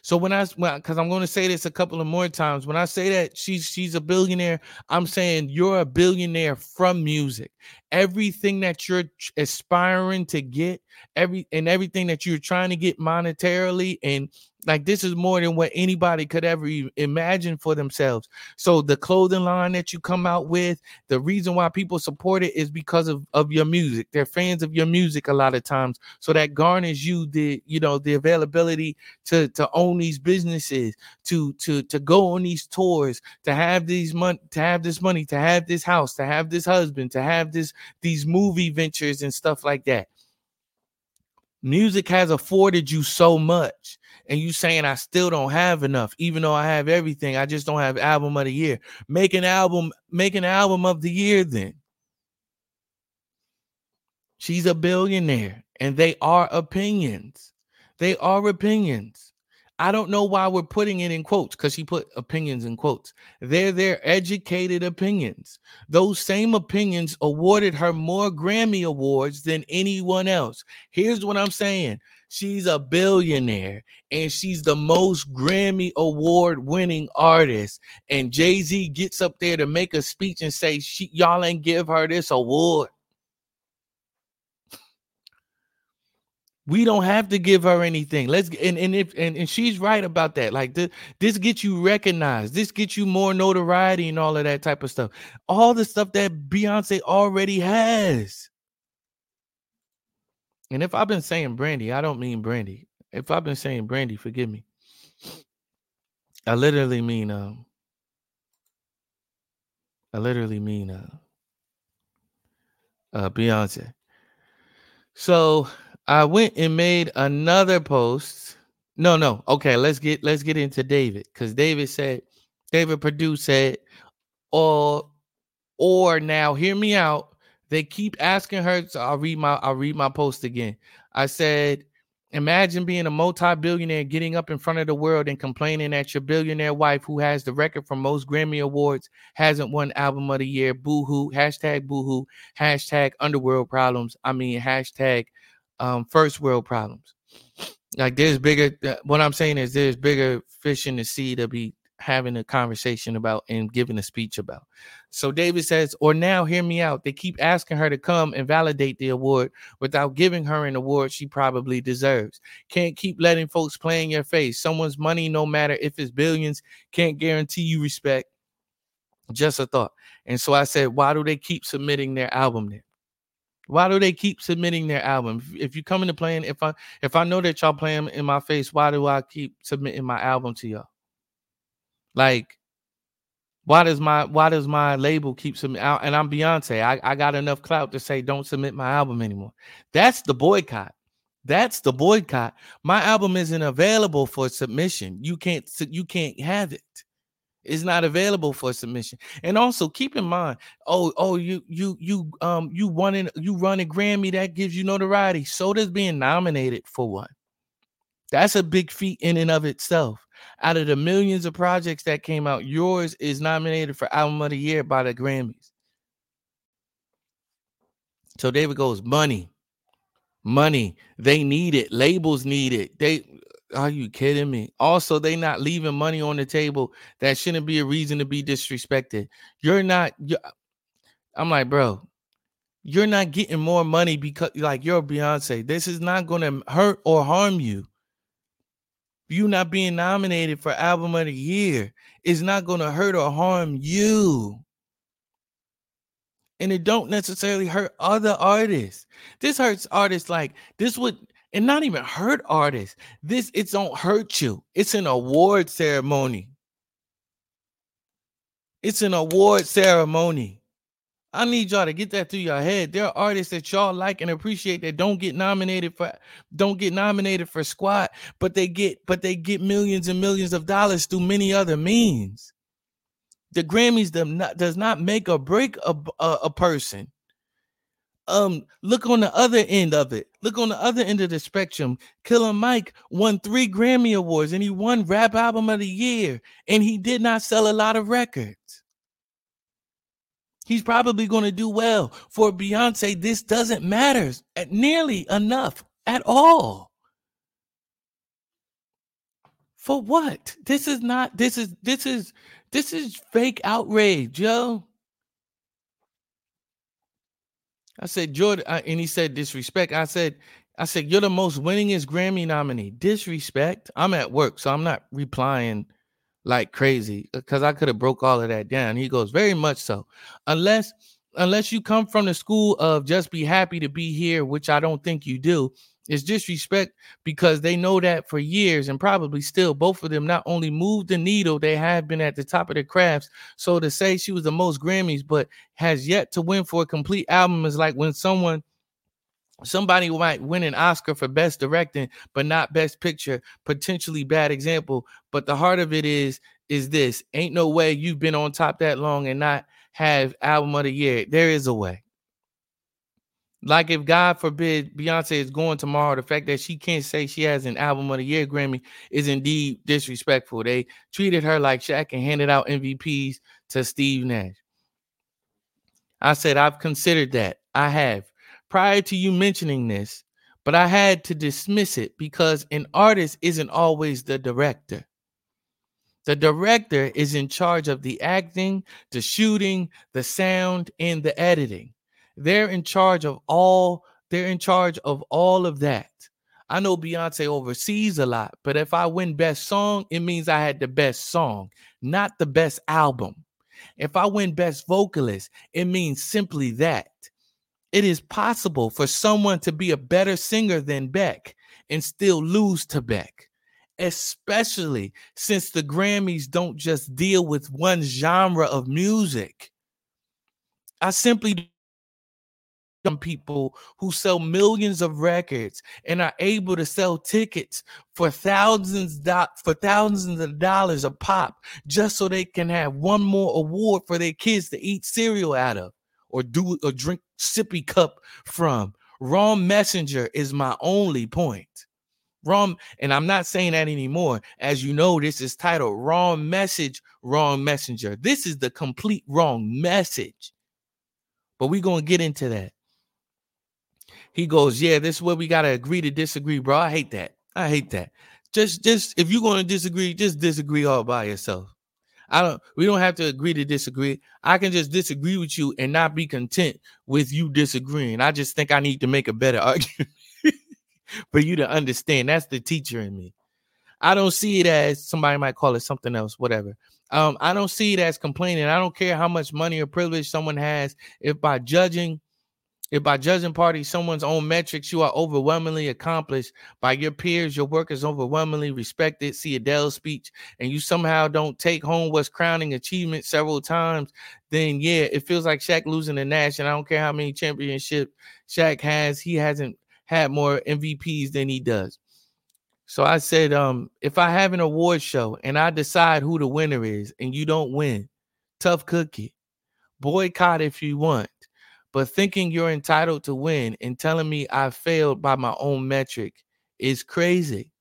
So because I'm going to say this a couple of more times, when I say that she's a billionaire, I'm saying you're a billionaire from music. Everything that you're aspiring to get, everything that you're trying to get monetarily, and like this is more than what anybody could ever imagine for themselves. So the clothing line that you come out with, the reason why people support it is because of your music. They're fans of your music a lot of times. So that garners you the availability to own these businesses, to go on these tours, to have this money, to have this house, to have this husband, to have this these movie ventures and stuff like that. Music has afforded you so much, and you saying I still don't have enough, even though I have everything. I just don't have album of the year. Make an album of the year then. She's a billionaire, and they are opinions. They are opinions. I don't know why we're putting it in quotes, because she put opinions in quotes. They're their educated opinions. Those same opinions awarded her more Grammy awards than anyone else. Here's what I'm saying. She's a billionaire, and she's the most Grammy award-winning artist. And Jay-Z gets up there to make a speech and say, y'all ain't give her this award. We don't have to give her anything. Let's and she's right about that. Like this gets you recognized. This gets you more notoriety and all of that type of stuff. All the stuff that Beyonce already has. And if I've been saying Brandy, I don't mean Brandy. If I've been saying Brandy, forgive me. I literally mean Beyonce. So I went and made another post. No. Okay, let's get into David, because David Perdue said, or now hear me out. They keep asking her. So I'll read my post again. I said, imagine being a multi-billionaire, getting up in front of the world and complaining that your billionaire wife, who has the record for most Grammy Awards, hasn't won Album of the Year. Boo-hoo. Hashtag boo-hoo. Hashtag underworld problems. Hashtag first world problems. Like there's bigger. What I'm saying is there's bigger fish in the sea to be having a conversation about and giving a speech about. So David says, or now hear me out. They keep asking her to come and validate the award without giving her an award she probably deserves. Can't keep letting folks play in your face. Someone's money, no matter if it's billions, can't guarantee you respect. Just a thought. And so I said, why do they keep submitting their album then? Why do they keep submitting their album? If you come into playing, if I know that y'all playing in my face, why do I keep submitting my album to y'all? Like, why does my label keep submitting? And I'm Beyonce. I got enough clout to say don't submit my album anymore. That's the boycott. My album isn't available for submission. You can't have it. It's not available for submission. And also keep in mind, you run a Grammy, that gives you notoriety. So does being nominated for one. That's a big feat in and of itself. Out of the millions of projects that came out, yours is nominated for Album of the Year by the Grammys. So David goes, money. They need it. Labels need it. Are you kidding me? Also, they not leaving money on the table. That shouldn't be a reason to be disrespected. I'm like, bro, you're not getting more money because like you're Beyonce. This is not going to hurt or harm you. You not being nominated for Album of the Year is not going to hurt or harm you. And it don't necessarily hurt other artists. This hurts artists like this would, and not even hurt artists. It don't hurt you. It's an award ceremony. I need y'all to get that through your head. There are artists that y'all like and appreciate that don't get nominated for squat, but they get millions and millions of dollars through many other means. The Grammys does not make or break a person. Look on the other end of it. Look on the other end of the spectrum. Killer Mike won 3 Grammy Awards and he won Rap Album of the Year, and he did not sell a lot of records. He's probably going to do well. For Beyonce, this doesn't matter nearly enough at all. For what? This is fake outrage, yo. I said, Jordan, and he said disrespect. I said, you're the most winningest Grammy nominee. Disrespect? I'm at work, so I'm not replying like crazy, because I could have broke all of that down. He goes, very much so. Unless you come from the school of just be happy to be here, which I don't think you do, it's disrespect because they know that for years and probably still both of them not only moved the needle, they have been at the top of their crafts. So to say she was the most Grammys but has yet to win for a complete album is like when somebody might win an Oscar for best directing, but not best picture, potentially bad example. But the heart of it is this. Ain't no way you've been on top that long and not have Album of the Year. There is a way. Like if God forbid Beyonce is going tomorrow, the fact that she can't say she has an Album of the Year Grammy is indeed disrespectful. They treated her like Shaq and handed out MVPs to Steve Nash. I said, I've considered that. I have. Prior to you mentioning this, but I had to dismiss it because an artist isn't always the director. The director is in charge of the acting, the shooting, the sound, and the editing. They're in charge of all of that. I know Beyonce overseas a lot, but if I win best song, it means I had the best song, not the best album. If I win best vocalist, it means simply that. It is possible for someone to be a better singer than Beck and still lose to Beck, especially since the Grammys don't just deal with one genre of music. I simply some people who sell millions of records and are able to sell tickets for thousands of dollars a pop just so they can have one more award for their kids to eat cereal out of or drink sippy cup from. Wrong messenger is my only point. Wrong, and I'm not saying that anymore. As you know, this is titled Wrong Message, Wrong Messenger. This is the complete wrong message. But we're going to get into that. He goes, yeah, this is where we got to agree to disagree, bro. I hate that. I hate that. Just if you're going to disagree, just disagree all by yourself. We don't have to agree to disagree. I can just disagree with you and not be content with you disagreeing. I just think I need to make a better argument for you to understand. That's the teacher in me. I don't see it as, somebody might call it something else, whatever. I don't see it as complaining. I don't care how much money or privilege someone has. If by judging parties, someone's own metrics, you are overwhelmingly accomplished by your peers, your work is overwhelmingly respected. See Adele's speech, and you somehow don't take home what's crowning achievement several times. Then yeah, it feels like Shaq losing to Nash, and I don't care how many championships Shaq has. He hasn't had more MVPs than he does. So I said, if I have an award show and I decide who the winner is and you don't win, tough cookie. Boycott if you want. But thinking you're entitled to win and telling me I failed by my own metric is crazy.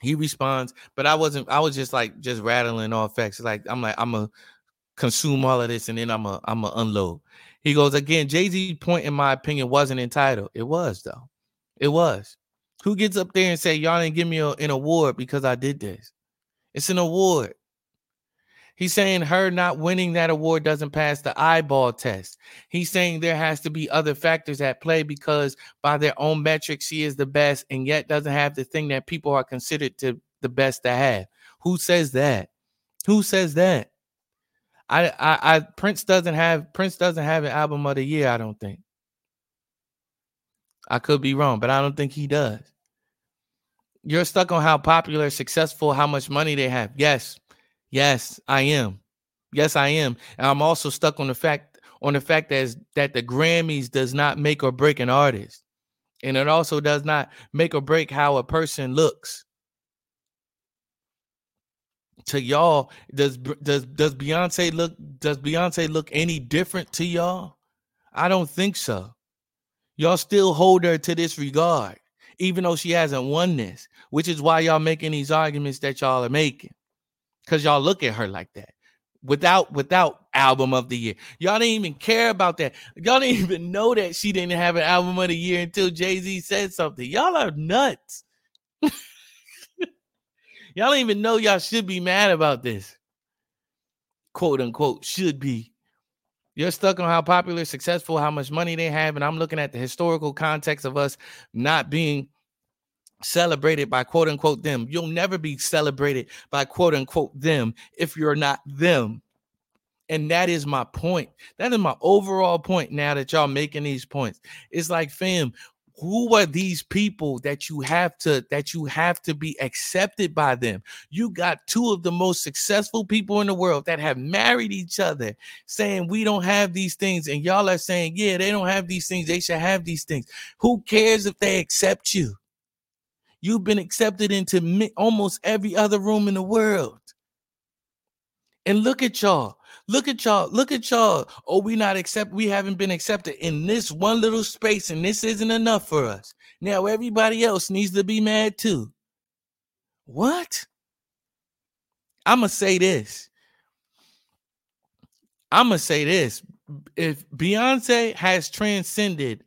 He responds, but I was just rattling off facts. I'm going to consume all of this and then I'm going to unload. He goes, again, Jay-Z's point, in my opinion, wasn't entitled. It was, though. It was. Who gets up there and say, y'all didn't give me an award because I did this? It's an award. He's saying her not winning that award doesn't pass the eyeball test. He's saying there has to be other factors at play because by their own metric, she is the best and yet doesn't have the thing that people are considered to the best to have. Who says that? Who says that? Prince doesn't have an album of the year, I don't think. I could be wrong, but I don't think he does. You're stuck on how popular, successful, how much money they have. Yes, I am. Yes, I am. And I'm also stuck on the fact that the Grammys does not make or break an artist. And it also does not make or break how a person looks. To y'all, does Beyonce look any different to y'all? I don't think so. Y'all still hold her to this regard, even though she hasn't won this, which is why y'all making these arguments that y'all are making, because y'all look at her like that without album of the year. Y'all didn't even care about that. Y'all didn't even know that she didn't have an album of the year until Jay-Z said something. Y'all are nuts. Y'all don't even know y'all should be mad about this. Quote unquote, should be. You're stuck on how popular, successful, how much money they have. And I'm looking at the historical context of us not being celebrated by quote unquote them. You'll never be celebrated by quote unquote them if you're not them. And that is my point. That is my overall point now that y'all making these points. It's like, fam, who are these people that you have to be accepted by them? You got two of the most successful people in the world that have married each other saying we don't have these things. And y'all are saying, yeah, they don't have these things. They should have these things. Who cares if they accept you? You've been accepted into almost every other room in the world. And look at y'all. Look at y'all. Look at y'all. Oh, we haven't been accepted in this one little space, and this isn't enough for us. Now everybody else needs to be mad too. What? I'ma say this. If Beyonce has transcended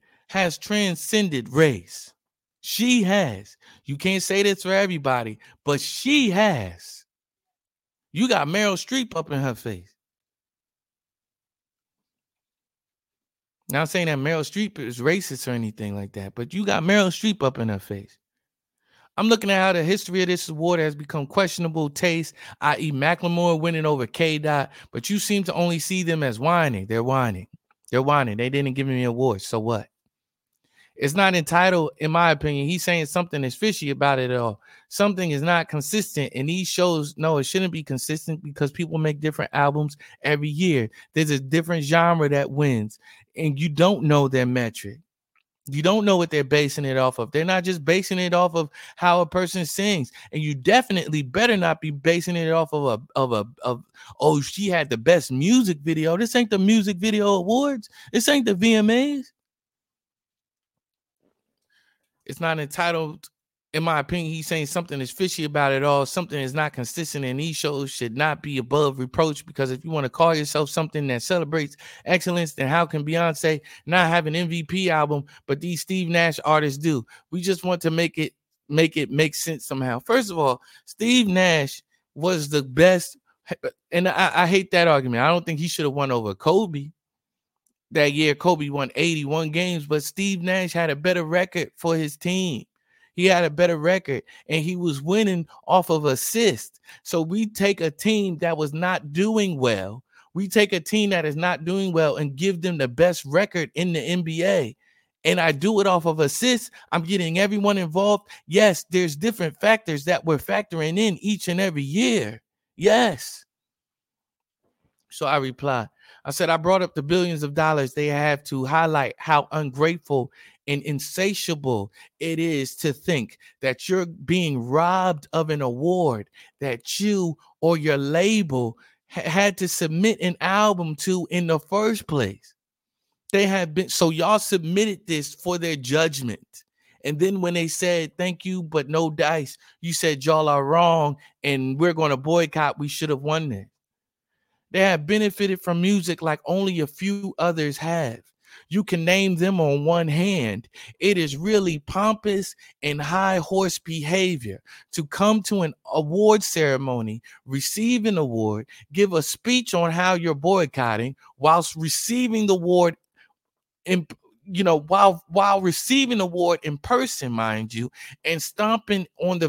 race, she has. You can't say this for everybody, but she has. You got Meryl Streep up in her face. Not saying that Meryl Streep is racist or anything like that, but you got Meryl Streep up in her face. I'm looking at how the history of this award has become questionable taste, i.e. Macklemore winning over K-Dot, but you seem to only see them as whining. They're whining. They're whining. They didn't give me an award, so what? It's not entitled, in my opinion. He's saying something is fishy about it all. Something is not consistent, and these shows, no, it shouldn't be consistent because people make different albums every year. There's a different genre that wins, and you don't know their metric. You don't know what they're basing it off of. They're not just basing it off of how a person sings, and you definitely better not be basing it off of oh, she had the best music video. This ain't the music video awards. This ain't the VMAs. It's not entitled, in my opinion. He's saying something is fishy about it all. Something is not consistent, and these shows should not be above reproach, because if you want to call yourself something that celebrates excellence, then how can Beyonce not have an MVP album, but these Steve Nash artists do? We just want to make it make sense somehow. First of all, Steve Nash was the best, and I hate that argument. I don't think he should have won over Kobe. That year, Kobe won 81 games, but Steve Nash had a better record for his team. He had a better record, and he was winning off of assists. So we take a team that was not doing well. We take a team that is not doing well and give them the best record in the NBA. And I do it off of assists. I'm getting everyone involved. Yes, there's different factors that we're factoring in each and every year. Yes. So I replied. I said, I brought up the billions of dollars they have to highlight how ungrateful and insatiable it is to think that you're being robbed of an award that you or your label had to submit an album to in the first place. They have been, so y'all submitted this for their judgment. And then when they said, thank you, but no dice, you said y'all are wrong and we're going to boycott. We should have won this. They have benefited from music like only a few others have. You can name them on one hand. It is really pompous and high horse behavior to come to an award ceremony, receive an award, give a speech on how you're boycotting whilst receiving the award, while receiving the award in person, mind you, and stomping on the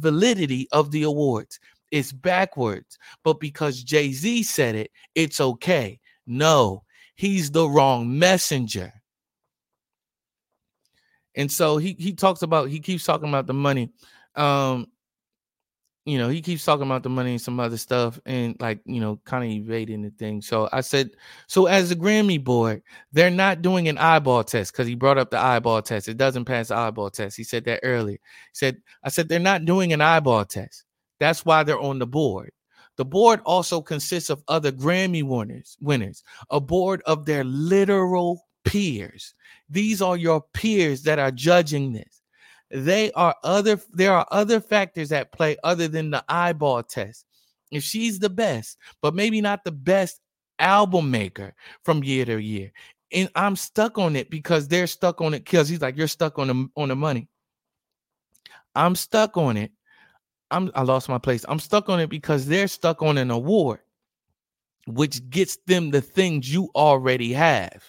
validity of the awards. It's backwards, but because Jay-Z said it, it's okay. No, he's the wrong messenger. And so he keeps talking about the money. He keeps talking about the money and some other stuff and kind of evading the thing. So I said, so as the Grammy board, they're not doing an eyeball test, because he brought up the eyeball test. It doesn't pass the eyeball test. He said that earlier. He said, I said, they're not doing an eyeball test. That's why they're on the board. The board also consists of other Grammy winners, a board of their literal peers. These are your peers that are judging this. There are other factors at play other than the eyeball test. If she's the best, but maybe not the best album maker from year to year. And I'm stuck on it because they're stuck on it, because he's like, you're stuck on the money. I'm stuck on it. I lost my place. I'm stuck on it because they're stuck on an award, which gets them the things you already have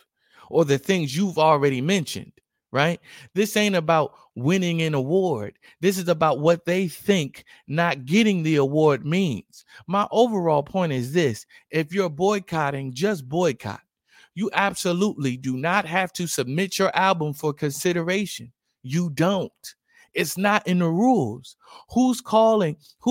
or the things you've already mentioned, right? This ain't about winning an award. This is about what they think not getting the award means. My overall point is this. If you're boycotting, just boycott. You absolutely do not have to submit your album for consideration. You don't. It's not in the rules. Who's calling at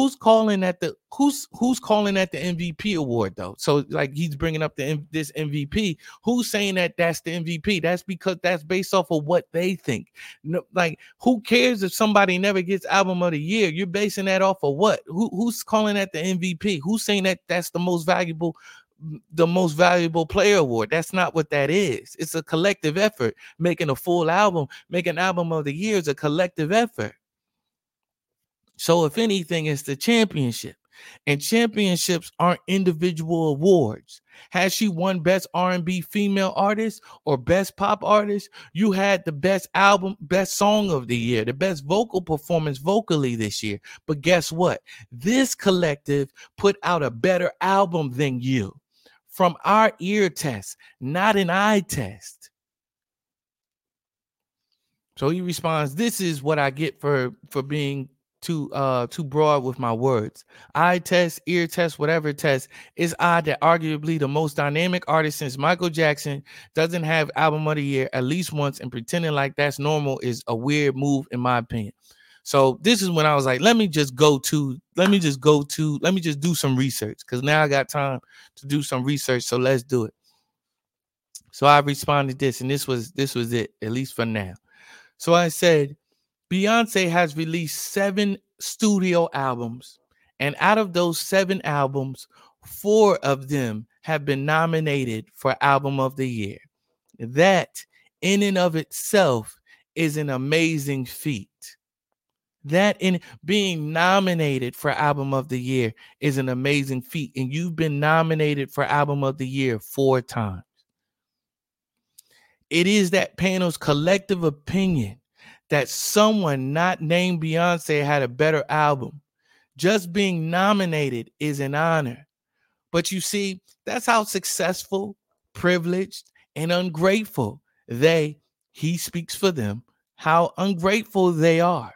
the MVP award though? So like he's bringing up this MVP. Who's saying that that's the MVP? That's because that's based off of what they think. No, like who cares if somebody never gets album of the year? You're basing that off of what? Who's calling at the MVP? Who's saying that that's the most valuable player award? That's not what that is. It's a collective effort. Making a full album, making an album of the year is a collective effort. So if anything, it's the championship. And championships aren't individual awards. Has she won best R&B female artist or best pop artist? You had the best album, best song of the year, the best vocal performance vocally this year. But guess what? This collective put out a better album than you. from our ear test, not an eye test. So he responds, this is what I get for being too broad with my words. Eye test, ear test, whatever test. It's odd that arguably the most dynamic artist since Michael Jackson doesn't have album of the year at least once, and pretending like that's normal is a weird move in my opinion. So this is when I was like, let me just do some research, because now I got time to do some research. So let's do it. So I responded this, and this was it, at least for now. So I said, Beyonce has released 7 studio albums, and out of those 7 albums, 4 of them have been nominated for Album of the Year. That, in and of itself, is an amazing feat. That, in being nominated for Album of the Year, is an amazing feat, and you've been nominated for Album of the Year 4 times. It is that panel's collective opinion that someone not named Beyonce had a better album. Just being nominated is an honor. But you see, that's how successful, privileged, and ungrateful he speaks for them, how ungrateful they are.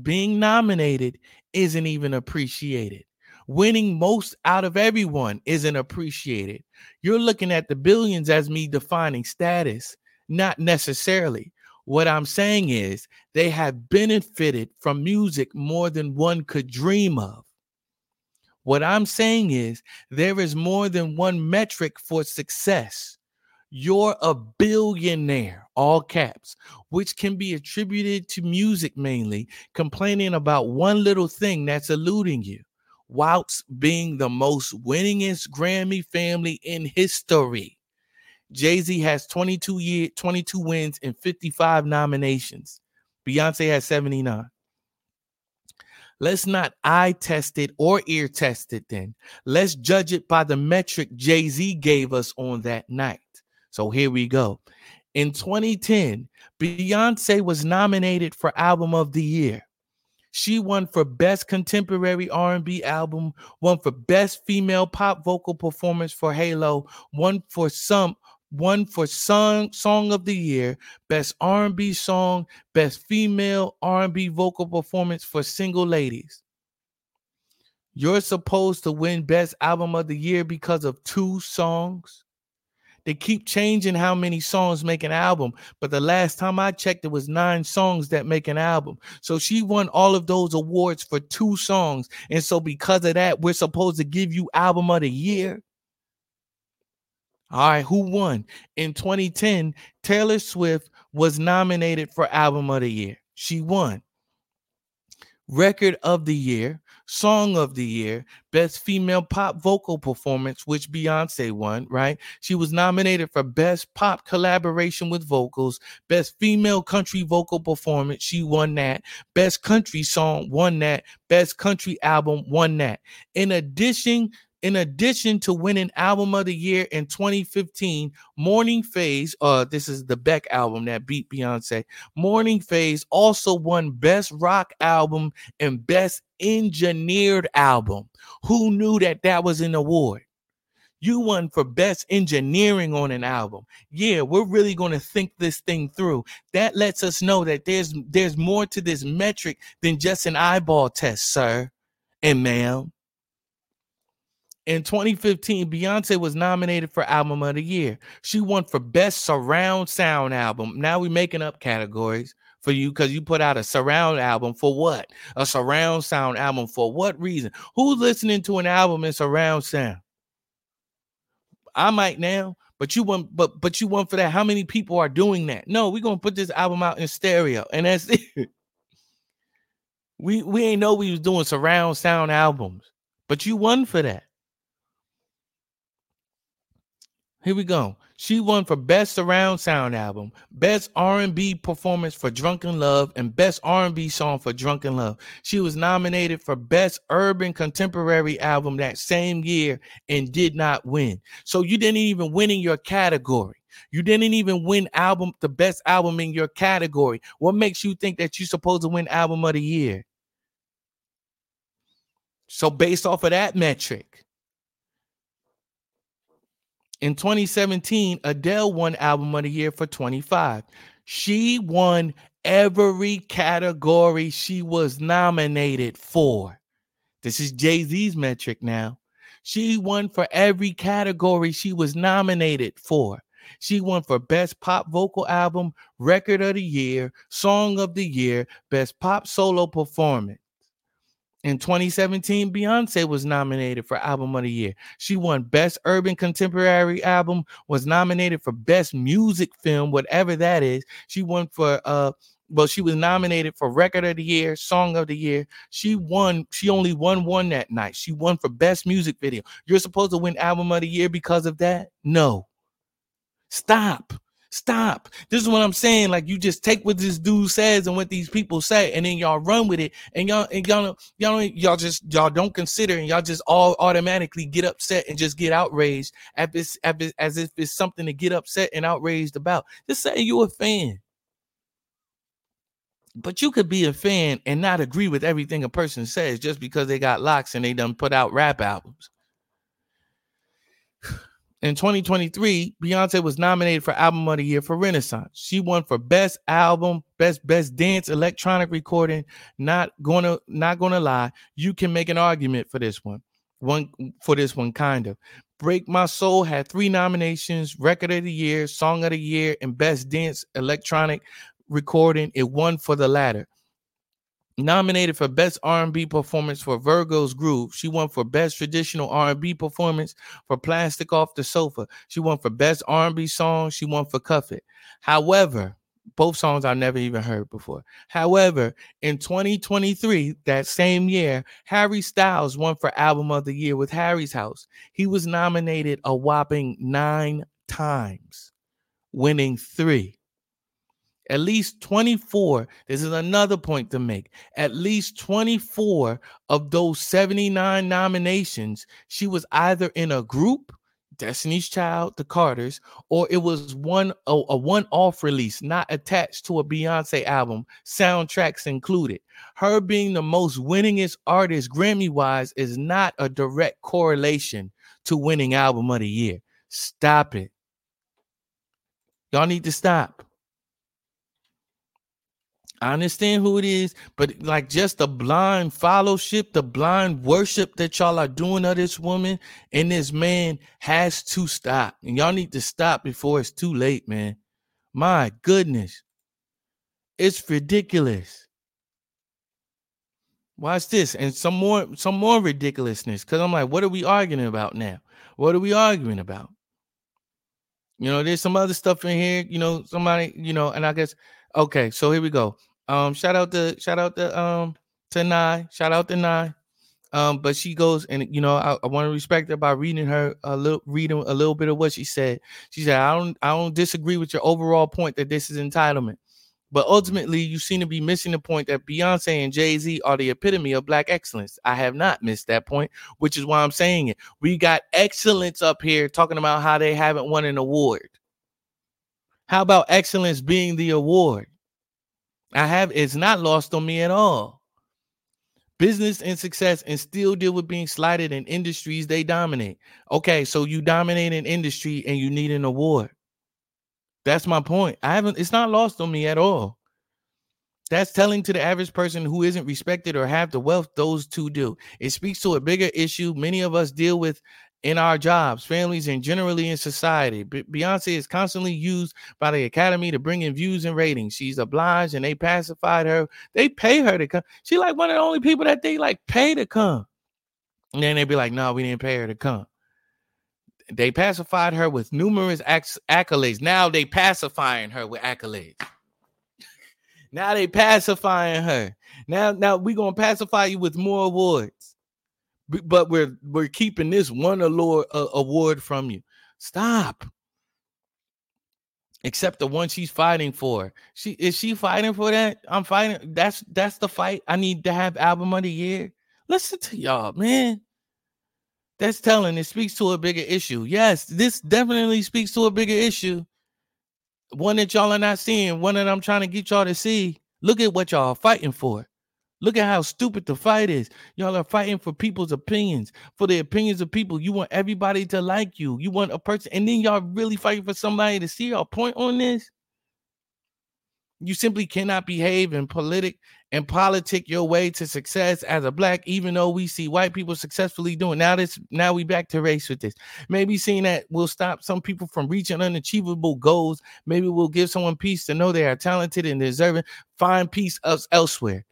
Being nominated isn't even appreciated. Winning most out of everyone isn't appreciated. You're looking at the billions as me defining status, not necessarily. What I'm saying is they have benefited from music more than one could dream of. What I'm saying is there is more than one metric for success. You're a billionaire, all caps, which can be attributed to music mainly, complaining about one little thing that's eluding you, whilst being the most winningest Grammy family in history. Jay-Z has 22 wins and 55 nominations. Beyonce has 79. Let's not eye test it or ear test it then. Let's judge it by the metric Jay-Z gave us on that night. So here we go. In 2010, Beyonce was nominated for Album of the Year. She won for Best Contemporary R&B Album, won for Best Female Pop Vocal Performance for Halo, won for Song of the Year, Best R&B Song, Best Female R&B Vocal Performance for Single Ladies. You're supposed to win Best Album of the Year because of 2 songs. They keep changing how many songs make an album, but the last time I checked, it was 9 songs that make an album. So she won all of those awards for 2 songs. And so because of that, we're supposed to give you Album of the Year. All right, who won? In 2010, Taylor Swift was nominated for Album of the Year. She won. Record of the Year, Song of the Year, Best Female Pop Vocal Performance, which Beyonce won, right? She was nominated for Best Pop Collaboration with Vocals, Best Female Country Vocal Performance. She won that. Best Country Song won that. Best Country Album won that. In addition to winning Album of the Year in 2015, Morning Phase, this is the Beck album that beat Beyonce. Morning Phase also won Best Rock Album and Best Engineered Album. Who knew that was an award? You won for Best Engineering on an album. Yeah, we're really going to think this thing through. That lets us know that there's more to this metric than just an eyeball test, sir and ma'am. In 2015, Beyonce was nominated for Album of the Year. She won for Best Surround Sound Album. Now we're making up categories for you because you put out a surround album for what? A surround sound album for what reason? Who's listening to an album in surround sound? I might now, but you won for that. How many people are doing that? No, we're going to put this album out in stereo, and that's it. We ain't know we was doing surround sound albums, but you won for that. Here we go. She won for Best Surround Sound Album, Best R&B Performance for Drunken Love, and Best R&B Song for Drunken Love. She was nominated for Best Urban Contemporary Album that same year and did not win. So you didn't even win in your category. You didn't even win the best album in your category. What makes you think that you're supposed to win Album of the Year? So based off of that metric, In 2017, Adele won Album of the Year for 25. She won every category she was nominated for. This is Jay-Z's metric now. She won for every category she was nominated for. She won for Best Pop Vocal Album, Record of the Year, Song of the Year, Best Pop Solo Performance. In 2017, Beyoncé was nominated for Album of the Year. She won Best Urban Contemporary Album, was nominated for Best Music Film, whatever that is. She won for, she was nominated for Record of the Year, Song of the Year. She won, she only won one that night. She won for Best Music Video. You're supposed to win Album of the Year because of that? No. Stop. This is what I'm saying. Like, you just take what this dude says and what these people say, and then y'all run with it, and y'all don't consider, and y'all just all automatically get upset and just get outraged as if it's something to get upset and outraged about. Just say you a fan. But you could be a fan and not agree with everything a person says just because they got locks and they done put out rap albums. In 2023, Beyoncé was nominated for Album of the Year for Renaissance. She won for Best Album, Best Dance, Electronic Recording. Not gonna lie, you can make an argument for this one. Kind of. Break My Soul had 3 nominations: Record of the Year, Song of the Year, and Best Dance, Electronic Recording. It won for the latter. Nominated for Best R&B Performance for Virgo's Groove. She won for Best Traditional R&B Performance for Plastic Off the Sofa. She won for Best R&B Song. She won for Cuff It. However, both songs I've never even heard before. However, in 2023, that same year, Harry Styles won for Album of the Year with Harry's House. He was nominated a whopping 9 times, winning 3. At least 24, this is another point to make, at least 24 of those 79 nominations, she was either in a group, Destiny's Child, The Carters, or it was a one-off release, not attached to a Beyoncé album, soundtracks included. Her being the most winningest artist Grammy-wise is not a direct correlation to winning Album of the Year. Stop it. Y'all need to stop. I understand who it is, but like just the blind fellowship, the blind worship that y'all are doing of this woman and this man has to stop. And y'all need to stop before it's too late, man. My goodness. It's ridiculous. Watch this and some more ridiculousness, because I'm like, what are we arguing about now? What are we arguing about? You know, there's some other stuff in here, you know, somebody, you know, and I guess, okay, so here we go. Shout out to Nye. Shout out to Nye. But she goes, and you know, I want to respect her by reading a little bit of what she said. She said, I don't disagree with your overall point that this is entitlement, but ultimately you seem to be missing the point that Beyonce and Jay-Z are the epitome of Black excellence. I have not missed that point, which is why I'm saying it. We got excellence up here talking about how they haven't won an award. How about excellence being the award? It's not lost on me at all. Business and success and still deal with being slighted in industries they dominate. Okay, so you dominate an industry and you need an award. That's my point. It's not lost on me at all. That's telling to the average person who isn't respected or have the wealth those two do. It speaks to a bigger issue many of us deal with in our jobs, families, and generally in society. Beyonce is constantly used by the Academy to bring in views and ratings. She's obliged, and they pacified her. They pay her to come. She's like one of the only people that they like pay to come. And then they'd be like, no, we didn't pay her to come. They pacified her with numerous accolades. Now they pacifying her with accolades. Now they pacifying her. Now we're going to pacify you with more awards. But we're keeping this one award from you. Stop. Except the one she's fighting for. Is she fighting for that? I'm fighting. That's the fight. I need to have Album of the Year. Listen to y'all, man. That's telling. It speaks to a bigger issue. Yes, this definitely speaks to a bigger issue. One that y'all are not seeing. One that I'm trying to get y'all to see. Look at what y'all are fighting for. Look at how stupid the fight is. Y'all are fighting for people's opinions, for the opinions of people. You want everybody to like you. You want a person, and then y'all really fighting for somebody to see y'all point on this. You simply cannot behave and politic your way to success as a black, even though we see white people successfully doing. Now we back to race with this. Maybe seeing that will stop some people from reaching unachievable goals. Maybe we'll give someone peace to know they are talented and deserving. Find peace elsewhere.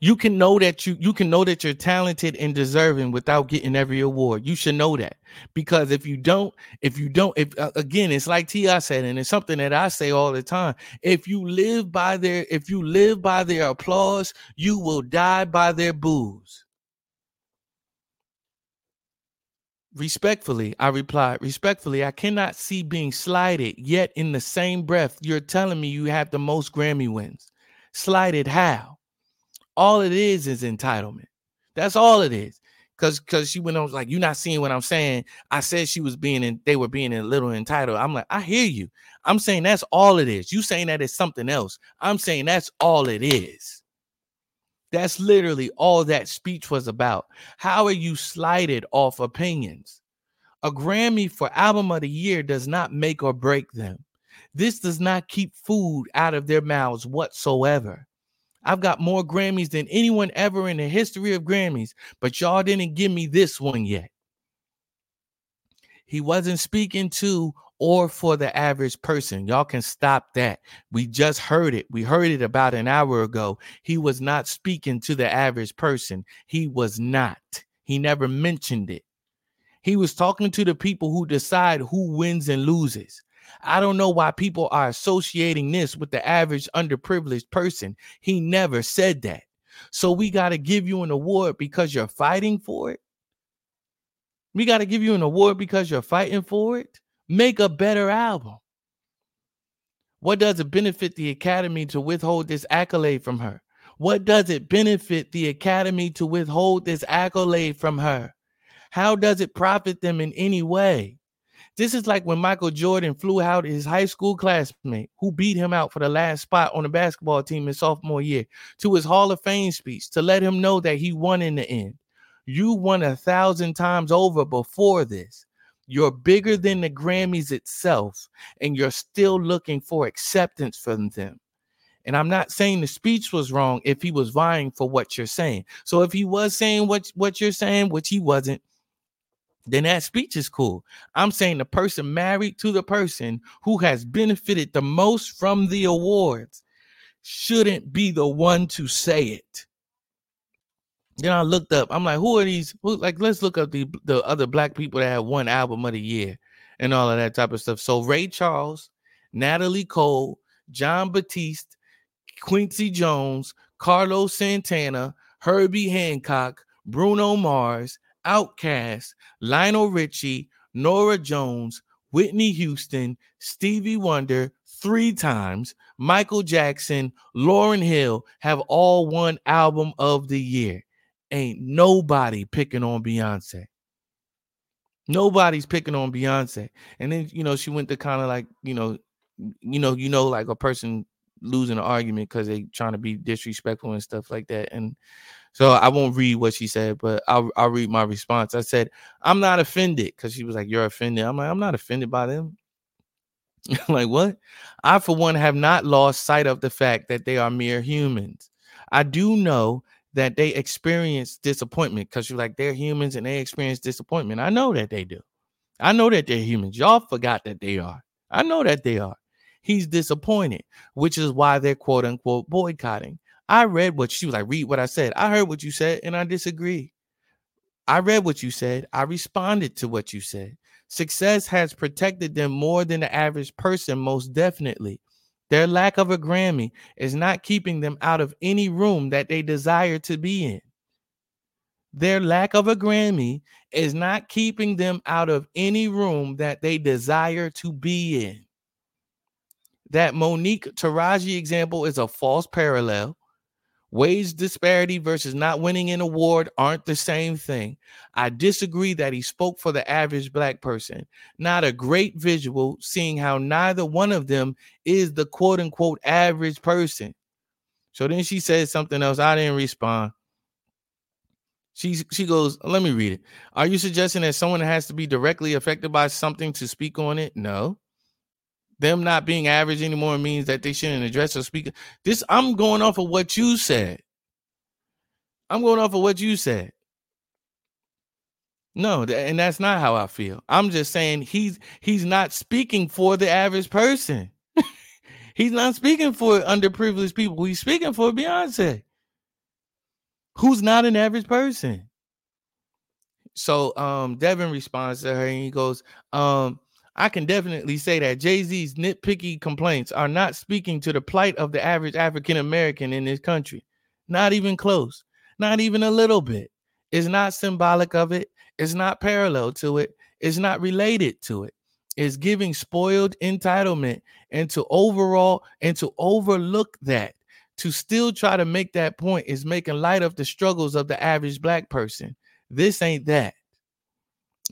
You can know that you're talented and deserving without getting every award. You should know that, because if again, it's like T.I. said, and it's something that I say all the time. If you live by their applause, you will die by their boos. Respectfully, I replied, I cannot see being slighted. Yet in the same breath, you're telling me you have the most Grammy wins. Slighted how? All it is entitlement. That's all it is. Because she went on like, you're not seeing what I'm saying. I said they were being a little entitled. I'm like, I hear you. I'm saying that's all it is. You saying that it's something else. I'm saying that's all it is. That's literally all that speech was about. How are you slighted off opinions? A Grammy for Album of the Year does not make or break them. This does not keep food out of their mouths whatsoever. I've got more Grammys than anyone ever in the history of Grammys, but y'all didn't give me this one yet. He wasn't speaking to or for the average person. Y'all can stop that. We just heard it. We heard it about an hour ago. He was not speaking to the average person. He was not. He never mentioned it. He was talking to the people who decide who wins and loses. I don't know why people are associating this with the average underprivileged person. He never said that. So we got to give you an award because you're fighting for it. Make a better album. What does it benefit the Academy to withhold this accolade from her? How does it profit them in any way? This is like when Michael Jordan flew out his high school classmate who beat him out for the last spot on the basketball team his sophomore year to his Hall of Fame speech to let him know that he won in the end. You won 1,000 times over before this. You're bigger than the Grammys itself, and you're still looking for acceptance from them. And I'm not saying the speech was wrong if he was vying for what you're saying. So if he was saying what you're saying, which he wasn't, then that speech is cool. I'm saying the person married to the person who has benefited the most from the awards shouldn't be the one to say it. Then I looked up. I'm like, who are these? Let's look up the other black people that had won Album of the Year and all of that type of stuff. So Ray Charles, Natalie Cole, John Batiste, Quincy Jones, Carlos Santana, Herbie Hancock, Bruno Mars, Outkast, Lionel Richie, Norah Jones, Whitney Houston, Stevie Wonder 3 times, Michael Jackson, Lauryn Hill have all won Album of the Year. Ain't nobody picking on Beyonce. Nobody's picking on Beyonce. And then, she went to kind of like, like a person losing an argument because they trying to be disrespectful and stuff like that. And so I won't read what she said, but I'll read my response. I said, I'm not offended, because she was like, you're offended. I'm like, I'm not offended by them. Like, what? I, for one, have not lost sight of the fact that they are mere humans. I do know that they experience disappointment, because you're like, they're humans and they experience disappointment. I know that they do. I know that they're humans. Y'all forgot that they are. I know that they are. He's disappointed, which is why they're quote unquote boycotting. I read what she was like, read what I said. I heard what you said and I disagree. I read what you said. I responded to what you said. Success has protected them more than the average person, most definitely. Their lack of a Grammy is not keeping them out of any room that they desire to be in. Their lack of a Grammy is not keeping them out of any room that they desire to be in. That Monique Taraji example is a false parallel. Wage disparity versus not winning an award aren't the same thing. I disagree that he spoke for the average black person. Not a great visual, seeing how neither one of them is the quote unquote average person. So then she said something else. I didn't respond. She goes, let me read it. Are you suggesting that someone has to be directly affected by something to speak on it? No. Them not being average anymore means that they shouldn't address or speak. This, I'm going off of what you said. No, and that's not how I feel. I'm just saying he's not speaking for the average person. He's not speaking for underprivileged people. He's speaking for Beyonce, who's not an average person. So Devin responds to her and he goes, I can definitely say that Jay-Z's nitpicky complaints are not speaking to the plight of the average African-American in this country. Not even close. Not even a little bit. It's not symbolic of it. It's not parallel to it. It's not related to it. It's giving spoiled entitlement and to overlook that. To still try to make that point is making light of the struggles of the average black person. This ain't that.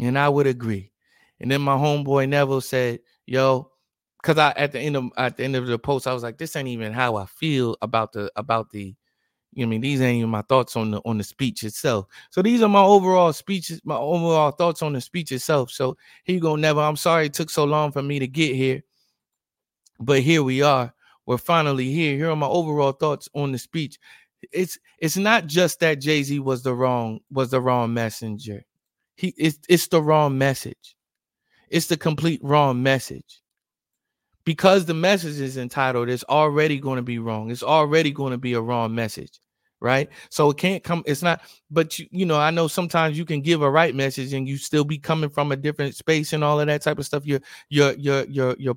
And I would agree. And then my homeboy Neville said, yo, because I at the end of the post, I was like, this ain't even how I feel about the you know what I mean, these ain't even my thoughts on the speech itself. So these are my overall thoughts on the speech itself. So here you go, Neville. I'm sorry it took so long for me to get here, but here we are. We're finally here. Here are my overall thoughts on the speech. It's not just that Jay-Z was the wrong messenger. It's the wrong message. It's the complete wrong message. Because the message is entitled, it's already going to be wrong. It's already going to be a wrong message, right? So it can't come. It's not. But, you know, I know sometimes you can give a right message and you still be coming from a different space and all of that type of stuff. Your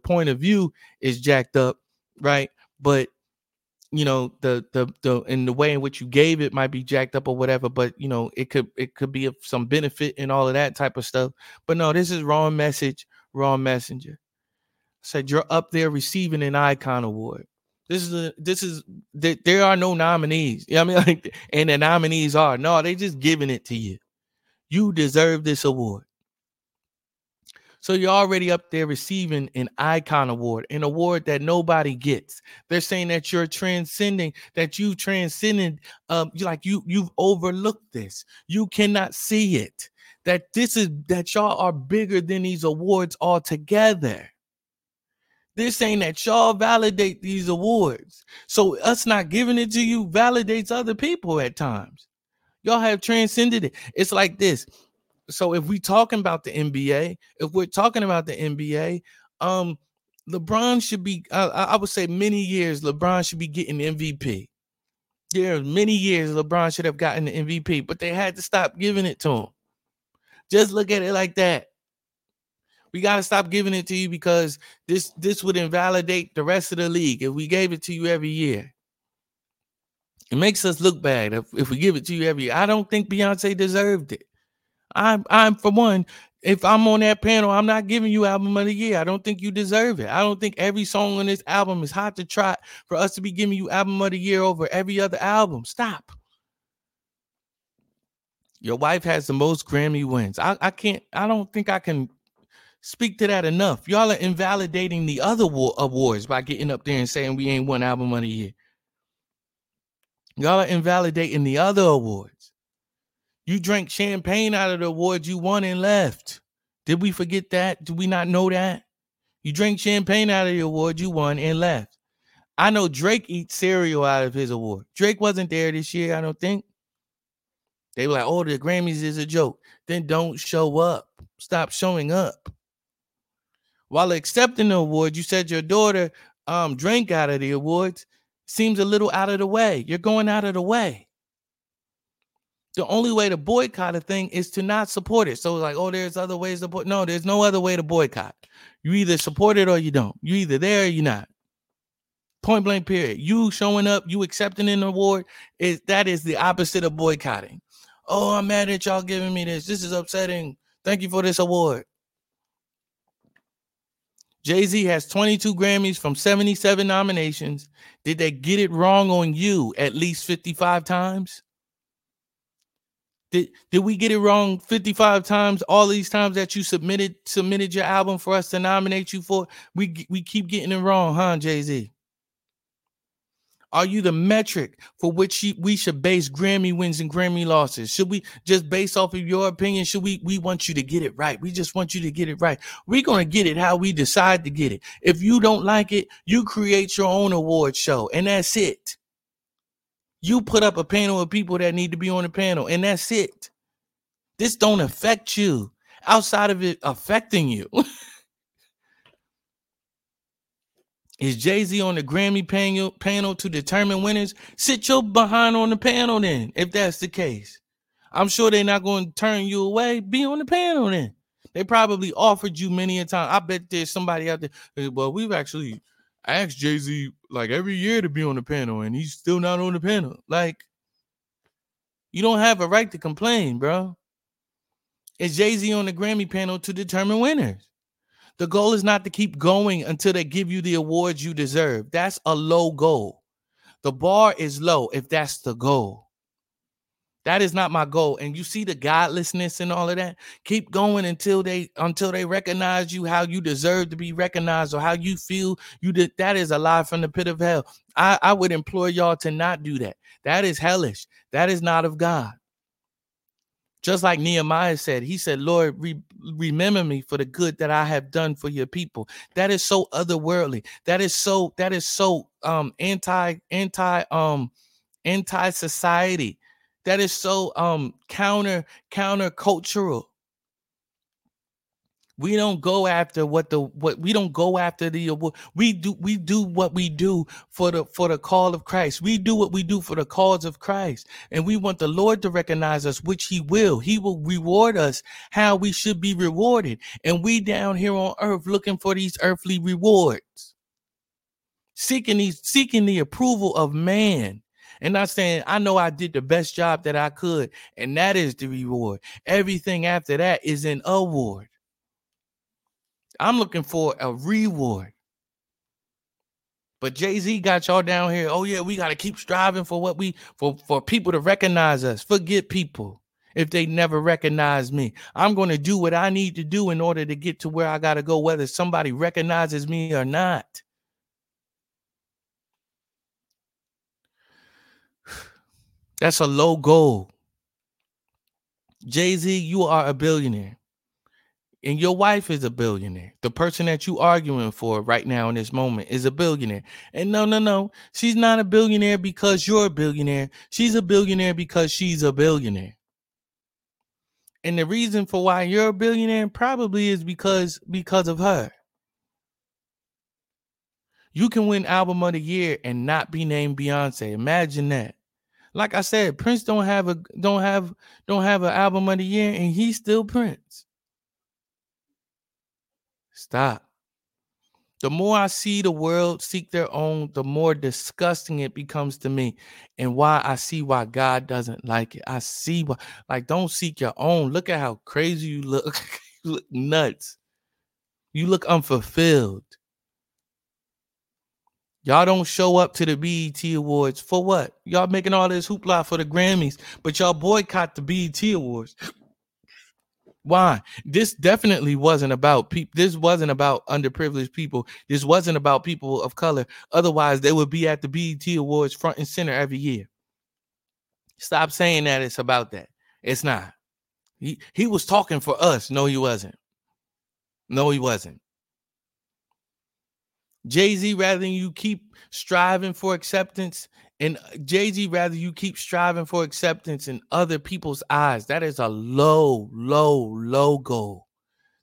point of view is jacked up, right? But, you know, the way in which you gave it might be jacked up or whatever. But, you know, it could be of some benefit and all of that type of stuff. But no, this is wrong message, wrong messenger. Said you're up there receiving an icon award. There are no nominees. You know what I mean? Like, and the nominees are. No, they just giving it to you. You deserve this award. So you're already up there receiving an icon award, an award that nobody gets. They're saying that you're transcending, that you transcended. You've overlooked this. You cannot see it. That y'all are bigger than these awards altogether. They're saying that y'all validate these awards. So us not giving it to you validates other people at times. Y'all have transcended it. It's like this. So if we talking about the NBA, LeBron should be, I would say many years, LeBron should be getting MVP. There are many years LeBron should have gotten the MVP, but they had to stop giving it to him. Just look at it like that. We got to stop giving it to you because this would invalidate the rest of the league if we gave it to you every year. It makes us look bad if we give it to you every year. I don't think Beyonce deserved it. I'm for one, if I'm on that panel, I'm not giving you album of the year. I don't think you deserve it. I don't think every song on this album is hot to trot for us to be giving you album of the year over every other album. Stop. Your wife has the most Grammy wins. I don't think I can speak to that enough. Y'all are invalidating the other awards by getting up there and saying we ain't won album of the year. Y'all are invalidating the other awards. You drank champagne out of the awards you won and left. Did we forget that? Do we not know that? You drank champagne out of the awards you won and left. I know Drake eats cereal out of his award. Drake wasn't there this year, I don't think. They were like, oh, the Grammys is a joke. Then don't show up. Stop showing up. While accepting the award, you said your daughter drank out of the awards. Seems a little out of the way. You're going out of the way. The only way to boycott a thing is to not support it. So like, oh, there's other ways to boycott. No, there's no other way to boycott. You either support it or you don't. You either there or you're not. Point blank period. You showing up, you accepting an award, that is the opposite of boycotting. Oh, I'm mad at y'all giving me this. This is upsetting. Thank you for this award. Jay-Z has 22 Grammys from 77 nominations. Did they get it wrong on you at least 55 times? Did we get it wrong 55 times? All these times that you submitted your album for us to nominate you for? We keep getting it wrong, huh, Jay-Z? Are you the metric for which we should base Grammy wins and Grammy losses? Should we just base off of your opinion? Should we want you to get it right? We just want you to get it right. We're going to get it how we decide to get it. If you don't like it, you create your own award show, and that's it. You put up a panel of people that need to be on the panel, and that's it. This don't affect you outside of it affecting you. Is Jay-Z on the Grammy panel to determine winners? Sit your behind on the panel then, if that's the case. I'm sure they're not going to turn you away. Be on the panel then. They probably offered you many a time. I bet there's somebody out there. Well, we've actually asked Jay-Z like every year to be on the panel, and he's still not on the panel. Like, you don't have a right to complain, bro. Is Jay-Z on the Grammy panel to determine winners? The goal is not to keep going until they give you the awards you deserve. That's a low goal. The bar is low if that's the goal. That is not my goal. And you see the godlessness and all of that? Keep going until they recognize you how you deserve to be recognized or how you feel you did. That is a lie from the pit of hell. I would implore y'all to not do that. That is hellish. That is not of God. Just like Nehemiah said, he said, Lord, remember me for the good that I have done for your people. That is so otherworldly. That is so anti-society. That is so countercultural. We don't go after we do what we do for the call of Christ. We do what we do for the cause of Christ. And we want the Lord to recognize us, which he will. He will reward us how we should be rewarded. And we down here on earth looking for these earthly rewards, seeking the approval of man. And not saying, I know I did the best job that I could, and that is the reward. Everything after that is an award. I'm looking for a reward. But Jay-Z got y'all down here. Oh, yeah, we got to keep striving for what for people to recognize us. Forget people if they never recognize me. I'm going to do what I need to do in order to get to where I got to go, whether somebody recognizes me or not. That's a low goal. Jay-Z, you are a billionaire. And your wife is a billionaire. The person that you arguing for right now in this moment is a billionaire. And no. She's not a billionaire because you're a billionaire. She's a billionaire because she's a billionaire. And the reason for why you're a billionaire probably is because of her. You can win Album of the Year and not be named Beyonce. Imagine that. Like I said, Prince don't have an Album of the Year, and he's still Prince. Stop. The more I see the world seek their own, the more disgusting it becomes to me, and why I see why God doesn't like it. I see why, like, don't seek your own. Look at how crazy you look. You look nuts. You look unfulfilled. Y'all don't show up to the BET Awards for what? Y'all making all this hoopla for the Grammys, but y'all boycott the BET Awards. Why? This definitely wasn't about people. This wasn't about underprivileged people. This wasn't about people of color. Otherwise, they would be at the BET Awards front and center every year. Stop saying that it's about that. It's not. He was talking for us. No, he wasn't. No, he wasn't. Jay-Z, rather you keep striving for acceptance in other people's eyes. That is a low, low, low goal.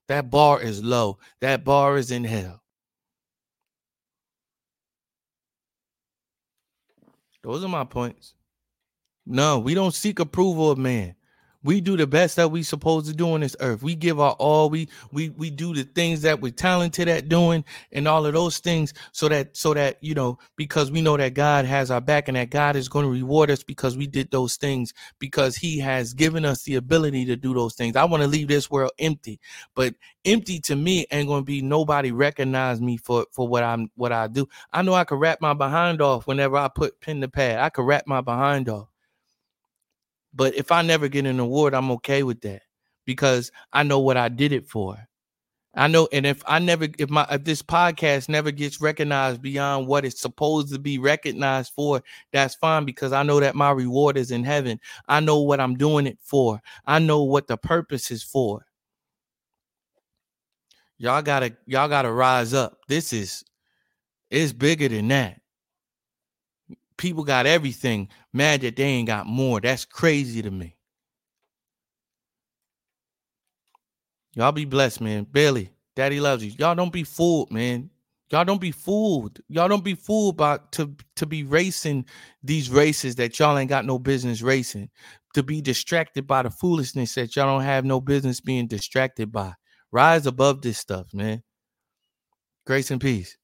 That bar is low. That bar is in hell. Those are my points. No, we don't seek approval of man. We do the best that we supposed to do on this earth. We give our all. We do the things that we're talented at doing and all of those things so that, you know, because we know that God has our back and that God is going to reward us because we did those things, because he has given us the ability to do those things. I want to leave this world empty, but empty to me ain't going to be nobody recognize me for what I do. I know I can wrap my behind off whenever I put pen to pad. I can wrap my behind off. But if I never get an award, I'm okay with that because I know what I did it for. I know, and if this podcast never gets recognized beyond what it's supposed to be recognized for, that's fine, because I know that my reward is in heaven. I know what I'm doing it for. I know what the purpose is for. Y'all gotta rise up. It's bigger than that. People got everything, mad that they ain't got more. That's crazy to me. Y'all be blessed, man. Billy, daddy loves you. Y'all don't be fooled, man. Y'all don't be fooled. Y'all don't be fooled by to be racing these races that y'all ain't got no business racing. To be distracted by the foolishness that y'all don't have no business being distracted by. Rise above this stuff, man. Grace and peace.